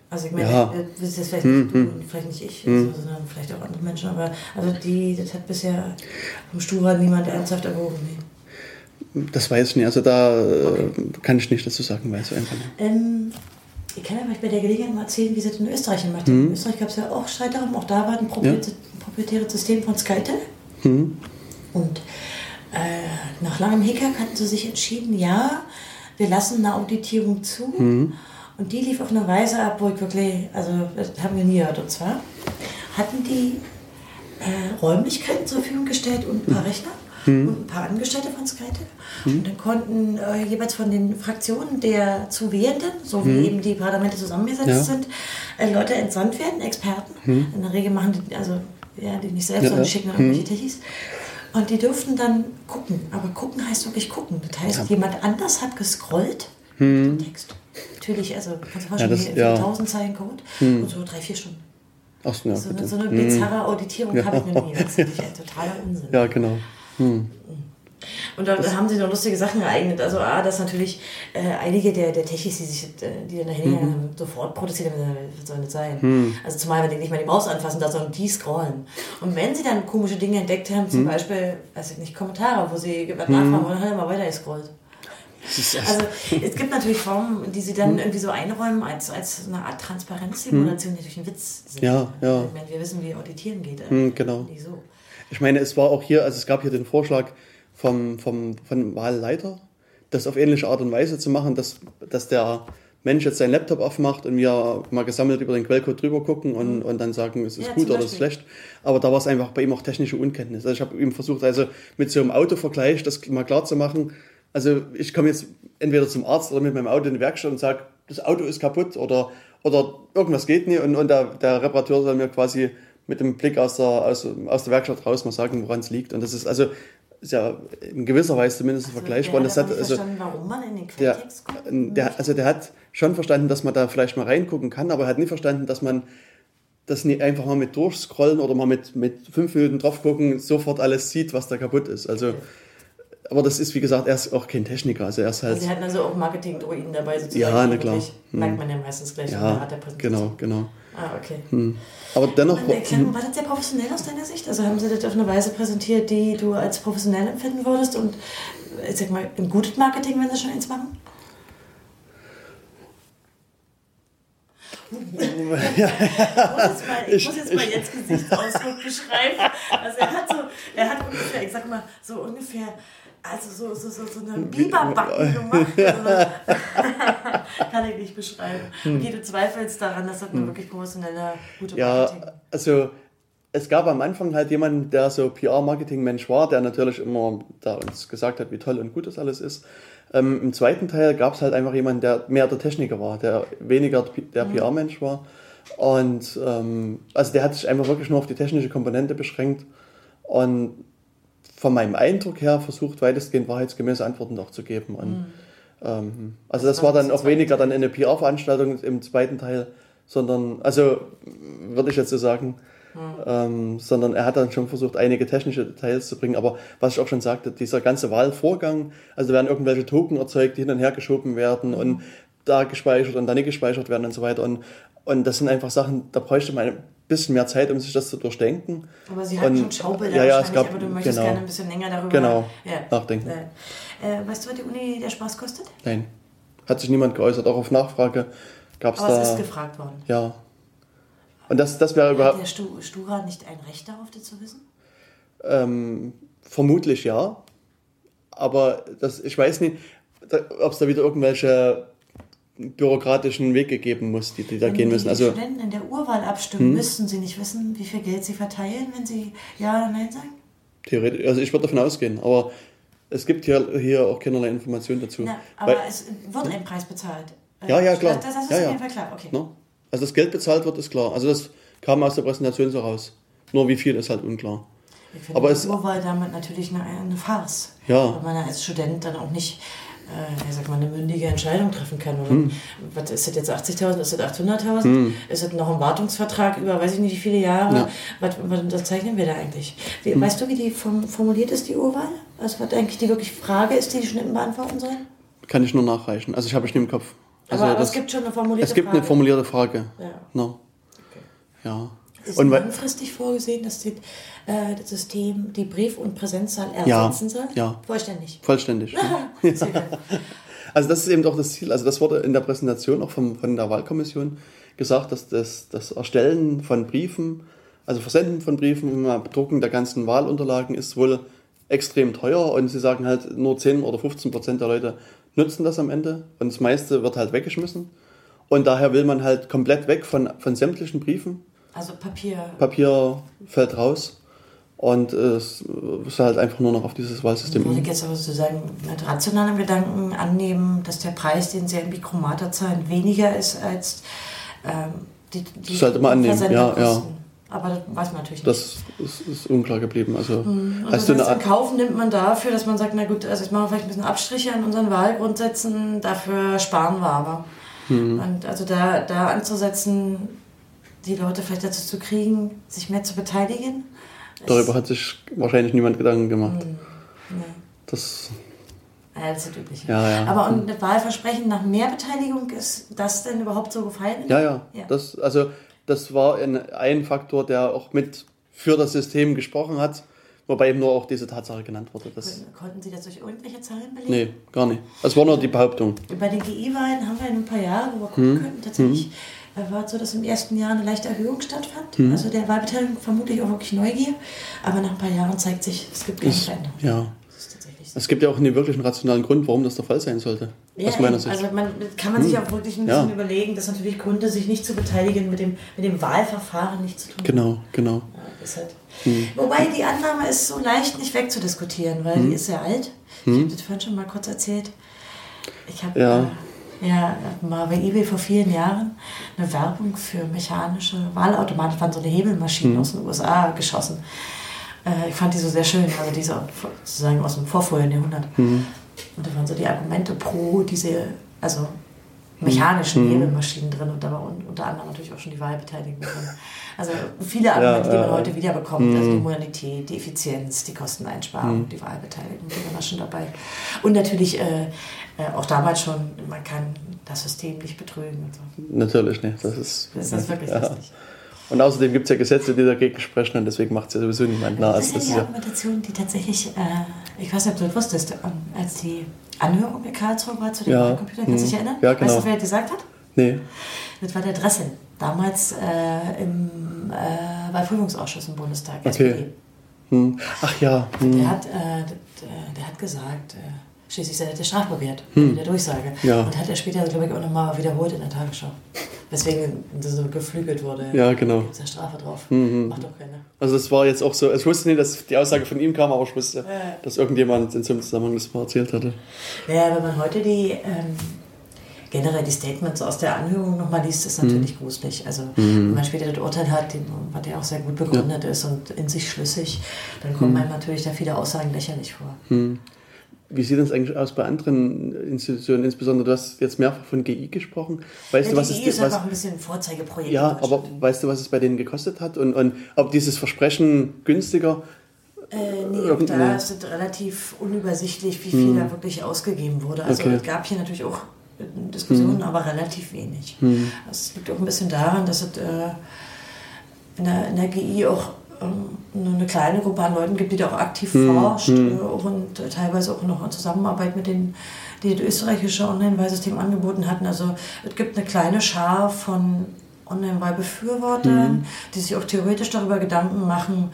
Also ich meine, ja. das ist jetzt vielleicht hm, nicht hm. du und vielleicht nicht ich, hm. so, sondern vielleicht auch andere Menschen. Aber also die, das hat bisher vom Stura niemand ernsthaft erwogen. Nee. Das weiß ich nicht. Also da okay. kann ich nicht dazu sagen, weil es einfach nicht... Ähm, Ich kann ja mal bei der Gelegenheit mal erzählen, wie sie das in Österreich gemacht haben. Mhm. In Österreich gab es ja auch Streit darum, auch da war ein proprietäres ja. System von SCYTL. Mhm. Und äh, nach langem Hickhack hatten sie sich entschieden, ja, wir lassen eine Auditierung zu. Mhm. Und die lief auf eine Weise ab, wo ich wirklich, also das haben wir nie gehört. Und zwar hatten die äh, Räumlichkeiten zur Verfügung gestellt und ein paar mhm. Rechner. Und ein paar Angestellte von SCYTL. Mhm. Und dann konnten äh, jeweils von den Fraktionen der zu Wählenden, so wie mhm. eben die Parlamente zusammengesetzt ja. sind, äh, Leute entsandt werden, Experten. Mhm. In der Regel machen die, also, ja, die nicht selbst, ja, sondern die schicken dann mhm. irgendwelche Techis. Und die dürften dann gucken. Aber gucken heißt wirklich gucken. Das heißt, ja. jemand anders hat gescrollt mhm. mit dem Text. Natürlich, also kannst du vorstellen, ja, ja. tausend Zeilen Code mhm. und so drei, vier Stunden. Ach, ja, so, so eine bizarre Auditierung ja. habe ich noch nie. Das ist natürlich ein totaler Unsinn. Ja, genau. Hm. Und da das haben sie noch lustige Sachen ereignet. Also A, dass natürlich äh, einige der, der Techis, die sich äh, die dann dahin mhm. haben, sofort protestiert haben, was soll das sein? Mhm. Also zumal wenn die nicht mal die Maus anfassen, da sollen die scrollen. Und wenn sie dann komische Dinge entdeckt haben, zum mhm. Beispiel, also nicht Kommentare, wo sie was nachfragen, mhm. dann haben wir mal weiter gescrollt. Also es gibt natürlich Formen, die sie dann mhm. irgendwie so einräumen als, als eine Art Transparenzsimulation, mhm. die durch einen Witz sind. Ja, ja. Ich meine, wir wissen, wie Auditieren geht. Äh, mhm, genau. Nicht so. Ich meine, es war auch hier, also es gab hier den Vorschlag vom, vom, vom Wahlleiter, das auf ähnliche Art und Weise zu machen, dass, dass der, Mensch jetzt seinen Laptop aufmacht und wir mal gesammelt über den Quellcode drüber gucken und, und dann sagen, es ist ja, gut oder es ist schlecht. Aber da war es einfach bei ihm auch technische Unkenntnis. Also ich habe ihm versucht, also mit so einem Autovergleich das mal klar zu machen. Also ich komme jetzt entweder zum Arzt oder mit meinem Auto in die Werkstatt und sage, das Auto ist kaputt oder, oder irgendwas geht nicht. Und, und der, der Reparateur soll mir quasi mit dem Blick aus der, aus, aus der Werkstatt raus mal sagen, woran es liegt. Und das ist also... ist ja in gewisser Weise zumindest also vergleichbar. Der hat, das hat also, verstanden, warum man in den Quelltext der, kommt? Der, also der hat schon verstanden, dass man da vielleicht mal reingucken kann, aber er hat nicht verstanden, dass man das nicht einfach mal mit durchscrollen oder mal mit, mit fünf Minuten drauf gucken, sofort alles sieht, was da kaputt ist. Also, aber das ist, wie gesagt, er ist auch kein Techniker. Also er ist halt, also Sie hatten also auch Marketing-Droiden dabei sozusagen. Ja, na klar. Hm. Merkt man ja meistens gleich ja, in der Art der Präsentation. Genau, genau. Ah, okay. Hm. Aber dennoch... Und Erklärung, war das sehr professionell aus deiner Sicht? Also haben Sie das auf eine Weise präsentiert, die du als professionell empfinden würdest und, ich sag mal, ein gutes Marketing, wenn Sie schon eins machen? Ja. Ich muss jetzt mal jetzt Gesichtsausdruck beschreiben. Also er hat so, er hat ungefähr, ich sag mal, so ungefähr... Also so, so, so, so eine Biberbacken gemacht. Kann ich nicht beschreiben. Okay, du zweifelst daran, dass das eine wirklich professionelle, gute Marketing. Ja, also es gab am Anfang halt jemanden, der so P R-Marketing-Mensch war, der natürlich immer da uns gesagt hat, wie toll und gut das alles ist. Ähm, im zweiten Teil gab es halt einfach jemanden, der mehr der Techniker war, der weniger der P R-Mensch war. Und ähm, also der hat sich einfach wirklich nur auf die technische Komponente beschränkt und von meinem Eindruck her versucht, weitestgehend wahrheitsgemäße Antworten auch zu geben. Und, mhm. ähm, also das, das war dann auch weniger dann eine P R-Veranstaltung im zweiten Teil, sondern, also würde ich jetzt so sagen, mhm. ähm, sondern er hat dann schon versucht, einige technische Details zu bringen. Aber was ich auch schon sagte, dieser ganze Wahlvorgang, also werden irgendwelche Token erzeugt, die hin und her geschoben werden mhm. und da gespeichert und da nicht gespeichert werden und so weiter. Und, und das sind einfach Sachen, da bräuchte man bisschen mehr Zeit, um sich das zu durchdenken. Aber Sie hatten schon Schaubilder ja, ja, es gab, aber du möchtest genau, gerne ein bisschen länger darüber genau, ja, nachdenken. Äh, weißt du, was die Uni der Spaß kostet? Nein, hat sich niemand geäußert. Auch auf Nachfrage gab es da... Aber es ist gefragt worden. Ja. Und das, das wäre überhaupt... Hat der Stura nicht ein Recht darauf, das zu wissen? Ähm, vermutlich ja. Aber das, ich weiß nicht, ob es da wieder irgendwelche... bürokratischen Weg gegeben muss, die, die da wenn gehen müssen. Wenn die also, Studenten in der Urwahl abstimmen, hm? müssten sie nicht wissen, wie viel Geld sie verteilen, wenn sie Ja oder Nein sagen? Theoretisch, also ich würde davon ausgehen, aber es gibt hier, hier auch keinerlei Informationen dazu. Na, aber weil, es wird ein Preis bezahlt. Ja, ja, klar. Das, das ist ja, auf jeden ja. Fall klar, okay. No? Also das Geld bezahlt wird, ist klar. Also das kam aus der Präsentation so raus. Nur wie viel ist halt unklar. Ich finde aber die es, Urwahl damit natürlich eine, eine Farce. Ja. Weil man als Student dann auch nicht... ich sag mal, eine mündige Entscheidung treffen kann. Oder? Hm. Was ist das jetzt, achtzigtausend? Ist das achthunderttausend? Hm. Ist das noch ein Wartungsvertrag über, weiß ich nicht, wie viele Jahre? Ja. Was, was unterzeichnen wir da eigentlich? Wie, hm. Weißt du, wie die formuliert ist, die Urwahl? Also was eigentlich die wirklich Frage ist, die die Studenten beantworten sollen? Kann ich nur nachreichen. Also ich habe es nicht im Kopf. Also aber, aber das, es gibt schon eine formulierte Frage. Es gibt Frage. eine formulierte Frage. Ja. No. Okay. Ja. Ist und langfristig vorgesehen, dass die, äh, das System die Brief- und Präsenzzahl ersetzen ja, soll? Ja. Vollständig? Vollständig. Ja. Also das ist eben doch das Ziel. Also das wurde in der Präsentation auch vom, von der Wahlkommission gesagt, dass das, das Erstellen von Briefen, also Versenden von Briefen und Drucken der ganzen Wahlunterlagen ist wohl extrem teuer. Und sie sagen halt, nur zehn oder fünfzehn Prozent der Leute nutzen das am Ende. Und das meiste wird halt weggeschmissen. Und daher will man halt komplett weg von, von sämtlichen Briefen. Also Papier. Papier fällt raus und es ist halt einfach nur noch auf dieses Wahlsystem. Würde ich jetzt aber sozusagen mit rationalen Gedanken annehmen, dass der Preis, den Sie in Micromata zahlen, weniger ist als ähm, die, die das halt immer annehmen, ja, ja. Aber das weiß man natürlich das nicht. Das ist, ist unklar geblieben. Also, mhm. also heißt das heißt, in Kauf nimmt man dafür, dass man sagt, na gut, also jetzt machen wir vielleicht ein bisschen Abstriche an unseren Wahlgrundsätzen, dafür sparen wir aber. Mhm. Und also da, da anzusetzen... die Leute vielleicht dazu zu kriegen, sich mehr zu beteiligen. Darüber hat sich wahrscheinlich niemand Gedanken gemacht. Hm, nee. Das, ja, das ist üblich. Ja, ja. Aber und das Wahlversprechen nach mehr Beteiligung, ist das denn überhaupt so gefallen? Ja, ja. ja. Das, also, das war ein, ein Faktor, der auch mit für das System gesprochen hat, wobei eben nur auch diese Tatsache genannt wurde. Das Konnten Sie das durch irgendwelche Zahlen belegen? Nee, gar nicht. Das war nur die Behauptung. Bei den G I-Wahlen haben wir in ein paar Jahren, wo wir gucken hm. könnten, tatsächlich... Hm. war so, dass im ersten Jahr eine leichte Erhöhung stattfand. Mhm. Also der Wahlbeteiligung vermutlich auch wirklich Neugier. Aber nach ein paar Jahren zeigt sich, es gibt keine Veränderung. Ja. Das ist tatsächlich nicht so. Es gibt ja auch einen wirklichen rationalen Grund, warum das der Fall sein sollte. Ja, aus meiner Sicht. Also man, kann man sich hm? auch wirklich ein bisschen ja. überlegen, dass natürlich Gründe, sich nicht zu beteiligen, mit dem, mit dem Wahlverfahren nichts zu tun. Genau, genau. Ja, ist halt. hm. Wobei die Annahme ist so leicht nicht wegzudiskutieren, weil hm. die ist sehr alt. Ich hm. habe das vorhin schon mal kurz erzählt. Ich habe ja. Äh, ja, mal bei eBay vor vielen Jahren eine Werbung für mechanische Wahlautomaten, das waren so eine Hebelmaschinen hm. aus den U S A geschossen. Ich fand die so sehr schön, also die so sozusagen aus dem vorvorigen Jahrhundert. Mhm. Und da waren so die Argumente pro diese, also mechanischen mhm. Hebelmaschinen drin und da war unter anderem natürlich auch schon die Wahlbeteiligung drin. Also viele Argumente, ja, die man äh, heute wiederbekommt, mhm. also die Modalität, die Effizienz, die Kosteneinsparung, mhm. die Wahlbeteiligung, die war schon dabei. Und natürlich äh, auch damals schon, man kann das System nicht betrügen und so. Natürlich nicht, das ist... Das ist wirklich ja. lustig. Und außerdem gibt es ja Gesetze, die dagegen sprechen und deswegen macht es ja sowieso niemand nach. Das, das ist ja die Argumentation, die tatsächlich, äh, ich weiß nicht, ob du das wusstest, als die Anhörung in Karlsruhe war zu dem ja. Computer, kannst du dich erinnern? Ja, genau. Weißt du, wer das gesagt hat? Nee. Das war der Dressel, damals äh, im äh, Wahlprüfungsausschuss im Bundestag. Okay. Hm. Ach ja. Hm. Der, hat, äh, der, der hat gesagt, äh, schließlich sei der strafbewehrt hm. mit der Durchsage. Ja. Und hat er später, glaube ich, auch nochmal wiederholt in der Tagesschau. Deswegen so geflügelt wurde. Ja, genau. Da gibt es ja Strafe drauf. Mhm. Macht doch keiner. Also das war jetzt auch so, ich wusste nicht, dass die Aussage von ihm kam, aber ich wusste, äh. dass irgendjemand in so einem Zusammenhang das mal erzählt hatte. Ja, wenn man heute die, ähm, generell die Statements aus der Anhörung nochmal liest, ist natürlich mhm. gruselig. Also mhm. wenn man später das Urteil hat, was ja auch sehr gut begründet ja. ist und in sich schlüssig, dann kommen mhm. einem natürlich da viele Aussagen lächerlich vor. Mhm. Wie sieht das eigentlich aus bei anderen Institutionen, insbesondere du hast jetzt mehrfach von G I gesprochen. Weißt ja, du, was G I ist einfach ein bisschen ein Vorzeigeprojekt. Ja, aber weißt du, was es bei denen gekostet hat und, und ob dieses Versprechen günstiger? Äh, nee, auch da ist es relativ unübersichtlich, wie viel hm. da wirklich ausgegeben wurde. Also okay. es gab hier natürlich auch Diskussionen, hm. aber relativ wenig. Hm. Das liegt auch ein bisschen daran, dass es äh, in, der, in der G I auch nur eine kleine Gruppe an Leuten gibt, die da auch aktiv hm, forscht hm. Auch und teilweise auch noch in Zusammenarbeit mit denen, die das österreichische Online-Wahlsystem angeboten hatten. Also es gibt eine kleine Schar von Online-Wahlbefürwortern, hm. die sich auch theoretisch darüber Gedanken machen,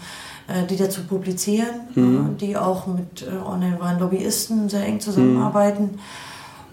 die dazu publizieren, hm. die auch mit Online-Wahllobbyisten sehr eng zusammenarbeiten.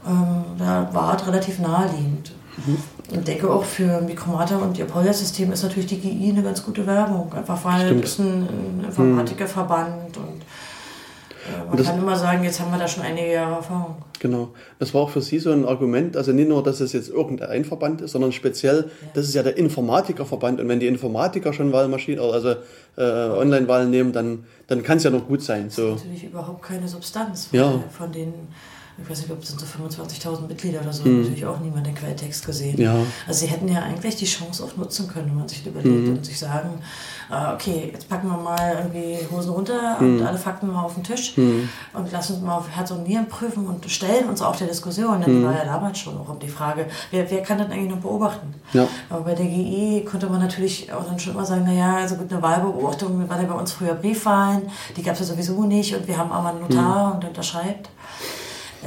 Hm. Da war es relativ naheliegend. Mhm. Ich denke auch für Micromata und ihr Polyas-System ist natürlich die G I eine ganz gute Werbung. Einfach weil es ein Informatikerverband hm. und äh, man und kann immer sagen, jetzt haben wir da schon einige Jahre Erfahrung. Genau. Das war auch für Sie so ein Argument, also nicht nur, dass es jetzt irgendein Verband ist, sondern speziell, ja. das ist ja der Informatikerverband und wenn die Informatiker schon Wahlmaschinen, also äh, Online-Wahlen nehmen, dann, dann kann es ja noch gut sein. Das ist so. Natürlich überhaupt keine Substanz von, ja. von den... Ich weiß nicht, ob es sind so fünfundzwanzigtausend Mitglieder oder so, mhm. natürlich auch niemand den Quelltext gesehen. Ja. Also sie hätten ja eigentlich die Chance auch nutzen können, wenn man sich überlegt mhm. und sich sagen, äh, okay, jetzt packen wir mal irgendwie Hosen runter mhm. und alle Fakten mal auf den Tisch mhm. und lassen uns mal auf Herz und Nieren prüfen und stellen uns auch der Diskussion. Denn mhm. war ja damals schon auch um die Frage, wer, wer kann das eigentlich noch beobachten? Ja. Aber bei der G I konnte man natürlich auch dann schon immer sagen, naja, also gut, eine Wahlbeobachtung war ja bei uns früher Briefwahlen, die gab es ja sowieso nicht und wir haben aber einen Notar mhm. und der unterschreibt.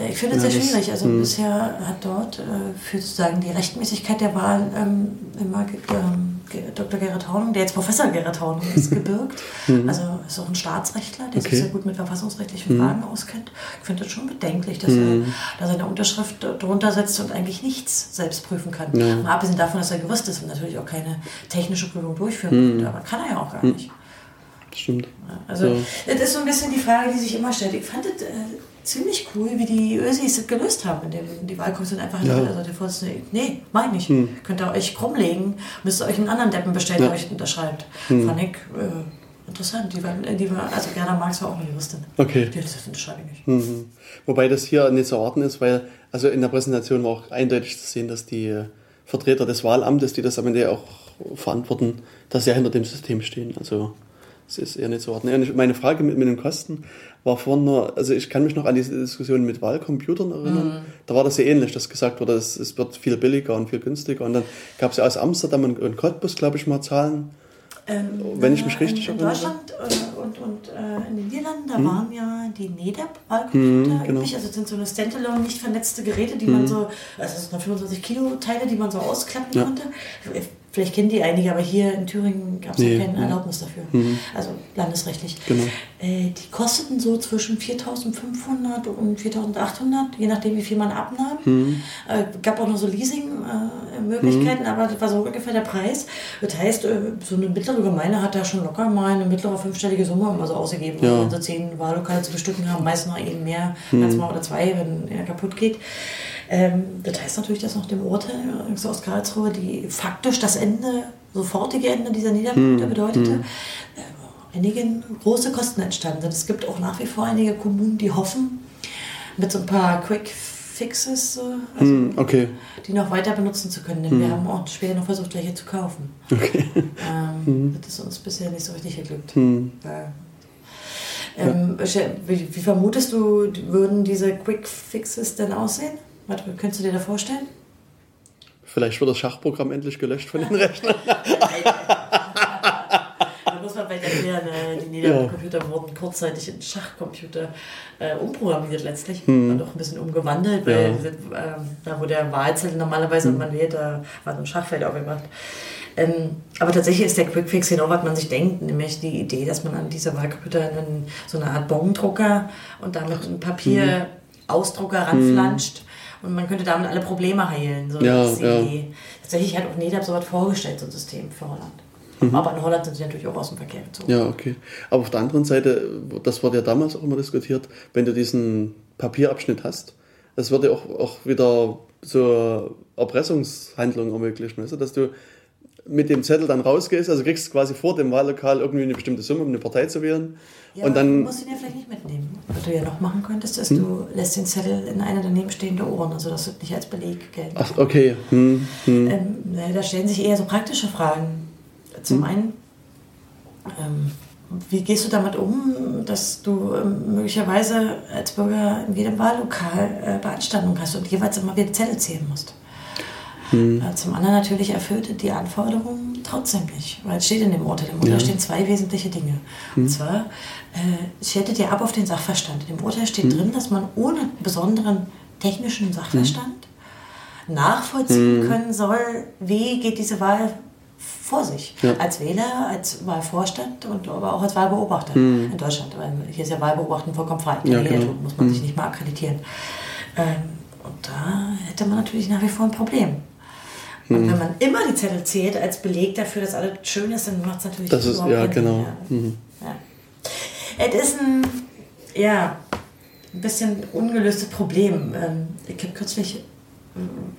Ich finde es ja, sehr schwierig. Also mh. bisher hat dort äh, für sozusagen die Rechtmäßigkeit der Wahl ähm, immer ähm, Doktor Gerhard Haunung, der jetzt Professor Gerhard Haunung ist, gebürgt. Also ist auch ein Staatsrechtler, der okay. sich sehr gut mit verfassungsrechtlichen Fragen mh. auskennt. Ich finde das schon bedenklich, dass mh. er da seine Unterschrift drunter setzt und eigentlich nichts selbst prüfen kann. Ja. Mal abgesehen davon, dass er Jurist ist und natürlich auch keine technische Prüfung durchführen konnte. Aber kann er ja auch gar mh. nicht. Stimmt. Also ja. das ist so ein bisschen die Frage, die sich immer stellt. Ich fand das äh, ziemlich cool, wie die Ösis das gelöst haben, indem die Wahlkommission einfach ja. also der Vorsitzende, nee, mach ich nicht. Hm. Könnt ihr euch krummlegen, müsst ihr euch einen anderen Deppen bestellen, ja. der euch unterschreibt. Hm. Fand ich äh, interessant. Die war, die war, also Gerda Marx war auch eine Juristin. Okay. Die hat das unterschreibe ich nicht. Mhm. Wobei das hier nicht zu erwarten ist, weil also in der Präsentation war auch eindeutig zu sehen, dass die äh, Vertreter des Wahlamtes, die das am Ende auch verantworten, dass sie ja hinter dem System stehen. Also das ist eher nicht zu erwarten. Meine Frage mit, mit den Kosten war vorhin nur, also ich kann mich noch an diese Diskussion mit Wahlcomputern erinnern. Mhm. Da war das ja ähnlich, dass gesagt wurde, es, es wird viel billiger und viel günstiger. Und dann gab es ja aus Amsterdam und, und Cottbus, glaube ich, mal Zahlen, ähm, wenn ich mich richtig erinnere. In Deutschland äh, und, und äh, in den Niederlanden, da mhm. waren ja die NEDAP-Wahlcomputer mhm, genau. üblich. Also das sind so eine Standalone, nicht vernetzte Geräte, die mhm. man so, also das sind fünfundzwanzig Kilo Teile, die man so ausklappen ja. konnte. Vielleicht kennen die einige, aber hier in Thüringen gab es nee, ja keine ja. Erlaubnis dafür. Mhm. Also landesrechtlich. Genau. Äh, die kosteten so zwischen viertausendfünfhundert und viertausendachthundert, je nachdem wie viel man abnahm. Mhm. Äh, gab auch noch so Leasing-Möglichkeiten, äh, mhm. aber das war so ungefähr der Preis. Das heißt, äh, so eine mittlere Gemeinde hat da schon locker mal eine mittlere fünfstellige Summe immer so ausgegeben, ja. wenn sie zehn Wahllokale zu bestücken haben, meist noch eben mehr mhm. als mal oder zwei, wenn er kaputt geht. Ähm, das heißt natürlich, dass nach dem Urteil aus Karlsruhe, die faktisch das Ende, sofortige Ende dieser NEDAP bedeutete, mm. äh, einigen große Kosten entstanden sind. Es gibt auch nach wie vor einige Kommunen, die hoffen, mit so ein paar Quick Fixes, äh, also, mm, okay. die noch weiter benutzen zu können, denn mm. wir haben auch schwer noch versucht, welche zu kaufen. Okay. Ähm, mm. Das ist uns bisher nicht so richtig geglückt. Mm. Äh, ähm, ja. wie, wie vermutest du, würden diese Quick Fixes denn aussehen? Warte, könntest du dir da vorstellen? Vielleicht wird das Schachprogramm endlich gelöscht von den Rechnern. Da muss man vielleicht erklären, die NEDAP-Computer wurden kurzzeitig in Schachcomputer äh, umprogrammiert letztlich. Hm. War doch ein bisschen umgewandelt, weil ja. äh, da wo der Wahlzettel normalerweise hm. man wählt, da war so ein Schachfeld aufgemacht. Ähm, aber tatsächlich ist der Quickfix genau, was man sich denkt, nämlich die Idee, dass man an dieser Wahlcomputer einen, so eine Art Bongdrucker und damit einen Papierausdrucker hm. ranflanscht. Und man könnte damit alle Probleme heilen. So ja, ja. Tatsächlich hat auch NEDAP so was vorgestellt, so ein System für Holland. Mhm. Aber in Holland sind sie natürlich auch aus dem Verkehr gezogen. Ja, okay. Aber auf der anderen Seite, das wurde ja damals auch immer diskutiert, wenn du diesen Papierabschnitt hast, das würde ja auch, auch wieder so Erpressungshandlungen ermöglichen, weißt du? Dass du mit dem Zettel dann rausgehst, also kriegst du quasi vor dem Wahllokal irgendwie eine bestimmte Summe, um eine Partei zu wählen. Ja, und dann du musst ihn ja vielleicht nicht mitnehmen. Was du ja noch machen könntest, ist, hm? du lässt den Zettel in einer daneben stehenden Urne, sodass das nicht als Beleg gelten kann. Ach, okay. Hm, hm. Ähm, na, da stellen sich eher so praktische Fragen. Zum hm? einen, ähm, wie gehst du damit um, dass du ähm, möglicherweise als Bürger in jedem Wahllokal äh, Beanstandung hast und jeweils immer wieder Zettel zählen musst? Hm. Zum anderen natürlich erfüllte die Anforderungen trotzdem nicht, weil es steht in dem Urteil. Im Urteil ja. stehen zwei wesentliche Dinge. Hm. Und zwar, äh, schaltet ihr ab auf den Sachverstand. Im Urteil steht hm. drin, dass man ohne besonderen technischen Sachverstand hm. nachvollziehen hm. können soll, wie geht diese Wahl vor sich. Ja. Als Wähler, als Wahlvorstand und aber auch als Wahlbeobachter hm. in Deutschland. Weil hier ist ja Wahlbeobachten vollkommen frei. Ja, jeder genau. tut, muss man hm. sich nicht mal akkreditieren. Ähm, und da hätte man natürlich nach wie vor ein Problem. Und hm. wenn man immer die Zettel zählt als Beleg dafür, dass alles schön ist, dann macht es natürlich das ist, ja, genau. Mhm. Ja. Es ist ein, ja, ein bisschen ungelöstes Problem. Ich habe kürzlich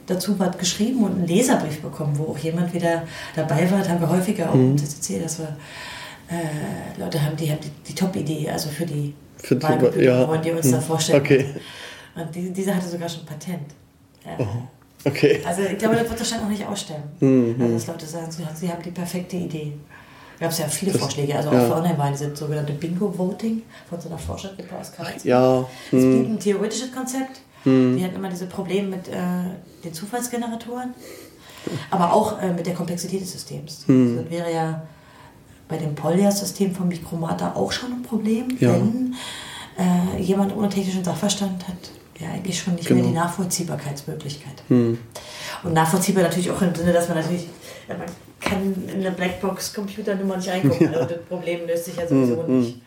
dazu was geschrieben und einen Leserbrief bekommen, wo auch jemand wieder dabei war. Da haben wir häufiger auch im mhm. C C C, dass wir äh, Leute haben, die haben die, die Top-Idee, also für die Wahlgebühren, ja. die uns hm. da vorstellen. Okay. Und diese, diese hatte sogar schon Patent. Ja. Oh. Okay. Also ich glaube, das wird der Staat noch nicht aussterben. Mm-hmm. Also dass Leute sagen, sie haben die perfekte Idee. Da gab es ja viele das, Vorschläge, also auch ja. für Online-Wahlen sind sogenannte Bingo-Voting von so einer Forschergruppe aus Karlsruhe. Ja. Es mm. blieb ein theoretisches Konzept. Mm. Die hatten immer diese Probleme mit äh, den Zufallsgeneratoren, aber auch äh, mit der Komplexität des Systems. Mm. Also, das wäre ja bei dem Polyas-System von Micromata auch schon ein Problem, ja. wenn äh, jemand ohne technischen Sachverstand hat ja eigentlich schon nicht genau. mehr die Nachvollziehbarkeitsmöglichkeit. Hm. Und nachvollziehbar natürlich auch im Sinne, dass man natürlich, man kann in eine Blackbox-Computernummer nicht reingucken. Ja. Also das Problem löst sich ja sowieso hm, nicht.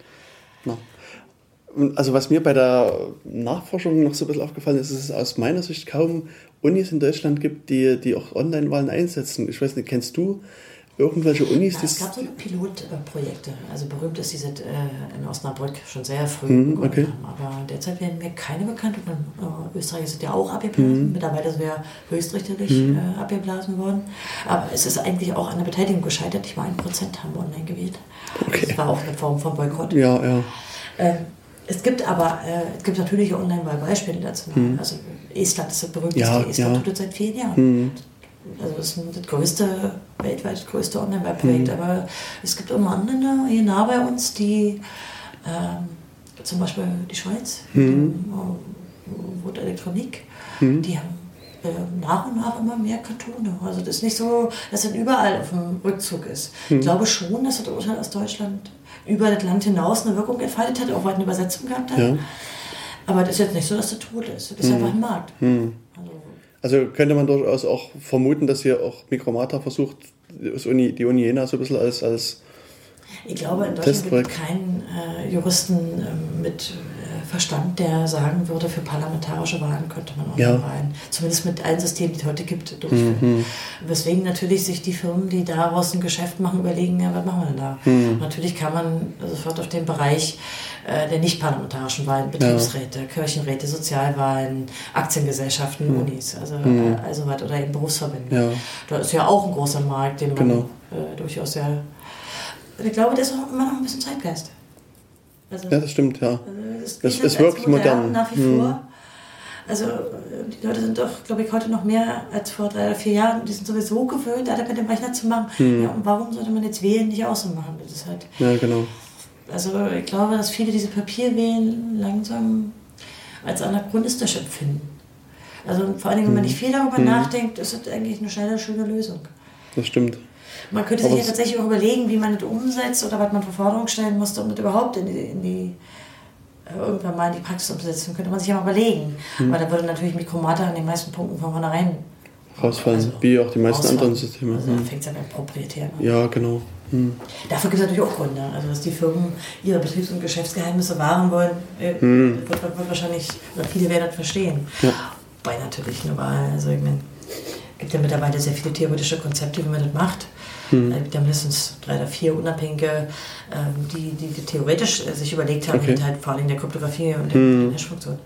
Ja. Also was mir bei der Nachforschung noch so ein bisschen aufgefallen ist, ist, dass es aus meiner Sicht kaum Unis in Deutschland gibt, die, die auch Online-Wahlen einsetzen. Ich weiß nicht, kennst du irgendwelche Unis? Ja, es gab so Pilotprojekte. Also berühmt ist die sind äh, in Osnabrück schon sehr früh mm, begonnen okay. haben. Aber derzeit werden mir keine bekannt. Und in äh, Österreich sind ja auch abgeblasen. Mm. Mittlerweile sind wir höchstrichterlich mm. äh, abgeblasen worden. Aber es ist eigentlich auch an der Beteiligung gescheitert. Ich war ein Prozent haben online gewählt. Okay. Das war auch eine Form von Boykott. Ja, ja. Ähm, es gibt aber, äh, es gibt natürlich Online-Wahlbeispiele dazu. Mm. Also Estland ist das berühmteste. Ja, Estland ja. tut das seit vielen Jahren. Mm. Also das ist das größte, weltweit größte Online-Web-Projekt, mhm. aber es gibt auch noch andere hier nah bei uns, die äh, zum Beispiel die Schweiz, mhm. wo die Elektronik, mhm. die haben äh, nach und nach immer mehr Kantone. Also das ist nicht so, dass das überall auf dem Rückzug ist. Mhm. Ich glaube schon, dass das Urteil aus Deutschland über das Land hinaus eine Wirkung entfaltet hat, auch weil eine Übersetzung gehabt hat. Ja. Aber das ist jetzt nicht so, dass das tot ist. Das ist mhm. einfach ein Markt. Mhm. Also, Also könnte man durchaus auch vermuten, dass hier auch Micromata versucht, die Uni Jena so ein bisschen als, als Ich glaube, in Deutschland gibt es keinen äh, Juristen äh, mit äh, Verstand, der sagen würde, für parlamentarische Wahlen könnte man auch ja. rein. Zumindest mit allen Systemen, die es heute gibt, durchführen. Mhm. Weswegen natürlich sich die Firmen, die daraus ein Geschäft machen, überlegen, ja, was machen wir denn da? Mhm. Natürlich kann man sofort auf den Bereich äh, der nicht parlamentarischen Wahlen, Betriebsräte, ja. Kirchenräte, Sozialwahlen, Aktiengesellschaften, mhm. Unis, also, mhm. äh, also was, oder eben Berufsverbände. Ja. Da ist ja auch ein großer Markt, den man genau. äh, durchaus sehr... Ich glaube, das ist immer noch ein bisschen Zeitgeist. Also, ja, das stimmt, ja. Es also, ist wirklich modern. Nach wie mhm. vor. Also die Leute sind doch, glaube ich, heute noch mehr als vor drei oder vier Jahren. Die sind sowieso gewöhnt, alle mit dem Rechner zu machen. Mhm. Ja, und warum sollte man jetzt wählen nicht auch so machen? Das ist halt, ja, genau. Also ich glaube, dass viele diese Papierwählen langsam als anachronistisch empfinden. Also vor allen Dingen, mhm. wenn man nicht viel darüber mhm. nachdenkt, ist das eigentlich eine schnelle, schöne Lösung. Das stimmt. Man könnte sich ja tatsächlich auch überlegen, wie man das umsetzt oder was man für Forderungen stellen musste, um das überhaupt in die, in die irgendwann mal in die Praxis umzusetzen. Könnte man sich ja mal überlegen. Hm. Weil da würde natürlich Micromata an den meisten Punkten von vornherein rausfallen, also wie auch die meisten rausfallen. anderen Systeme. Also da fängt es ja beim Proprietären an. Ja, genau. Hm. Dafür gibt es natürlich auch Gründe. Also, dass die Firmen ihre Betriebs- und Geschäftsgeheimnisse wahren wollen, hm. wird, wird wahrscheinlich, oder viele werden das verstehen. Ja. Wobei natürlich eine Wahl, also ich meine, es gibt ja mittlerweile sehr viele theoretische Konzepte, wie man das macht. Hm. Es gibt ja mindestens drei oder vier Unabhängige, die, die, die theoretisch sich überlegt haben, okay. halt vor allem der Kryptographie und der, hm. der Hash-Funktion.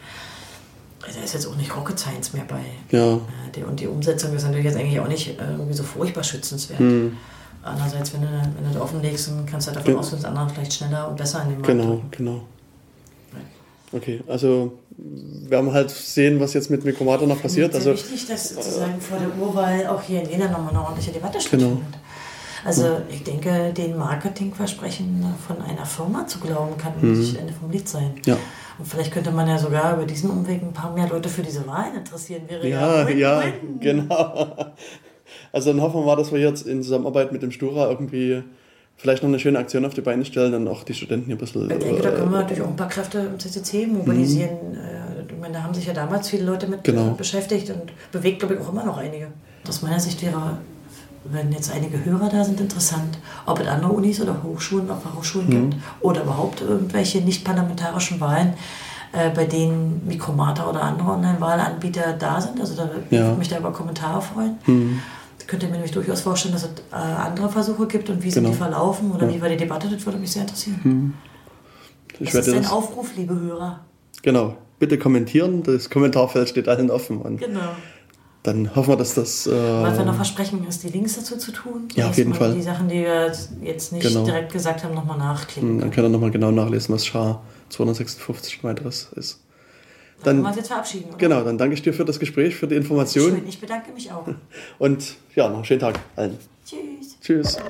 Also da ist jetzt auch nicht Rocket Science mehr bei. Ja. Und die Umsetzung ist natürlich jetzt eigentlich auch nicht irgendwie so furchtbar schützenswert. Hm. Andererseits, wenn du, wenn du das offenlegst, dann kannst du halt davon ja. ausgehen, dass andere vielleicht schneller und besser an den Markt Genau, drücken. genau. Okay, also werden wir halt sehen, was jetzt mit Micromata noch passiert. Es ist also wichtig, dass sozusagen äh, vor der Urwahl auch hier in Jena nochmal eine ordentliche Debatte stattfindet. Genau. Also ja. ich denke, den Marketingversprechen von einer Firma zu glauben, kann mhm. nicht Ende vom Lied sein. Ja. Und vielleicht könnte man ja sogar über diesen Umweg ein paar mehr Leute für diese Wahlen interessieren. Wäre ja, ja, ja genau. Also dann hoffen wir mal, dass wir jetzt in Zusammenarbeit mit dem Stura irgendwie... vielleicht noch eine schöne Aktion auf die Beine stellen, dann auch die Studenten hier ein bisschen... Ich denke, da können wir natürlich auch ein paar Kräfte im C C C mobilisieren. Mhm. Ich meine, da haben sich ja damals viele Leute mit genau. beschäftigt und bewegt, glaube ich, auch immer noch einige. Aus meiner Sicht wäre, wenn jetzt einige Hörer da sind, interessant, ob es andere Unis oder Hochschulen, ob es Hochschulen mhm. gibt oder überhaupt irgendwelche nicht-parlamentarischen Wahlen, äh, bei denen Micromata oder andere Online-Wahlanbieter da sind. Also da würde ja. ich mich da über Kommentare freuen. Mhm. Könnt ihr mir nämlich durchaus vorstellen, dass es äh, andere Versuche gibt und wie genau. sind die verlaufen oder ja. wie war die Debatte, das würde mich sehr interessieren. Hm. Ich das ist ein das... Aufruf, liebe Hörer. Genau, bitte kommentieren, das Kommentarfeld steht allen offen. Und genau. Dann hoffen wir, dass das... Äh... Was wir noch versprechen, ist die Links dazu zu tun. Ja, auf jeden Fall. Die Sachen, die wir jetzt nicht genau. direkt gesagt haben, nochmal nachklicken. Dann könnt ihr nochmal genau nachlesen, was S H A zwei fünf sechs weiteres ist. Dann wollen wir uns jetzt verabschieden, oder? Genau, dann danke ich dir für das Gespräch, für die Informationen. Schön, ich bedanke mich auch. Und ja, noch einen schönen Tag allen. Tschüss. Tschüss.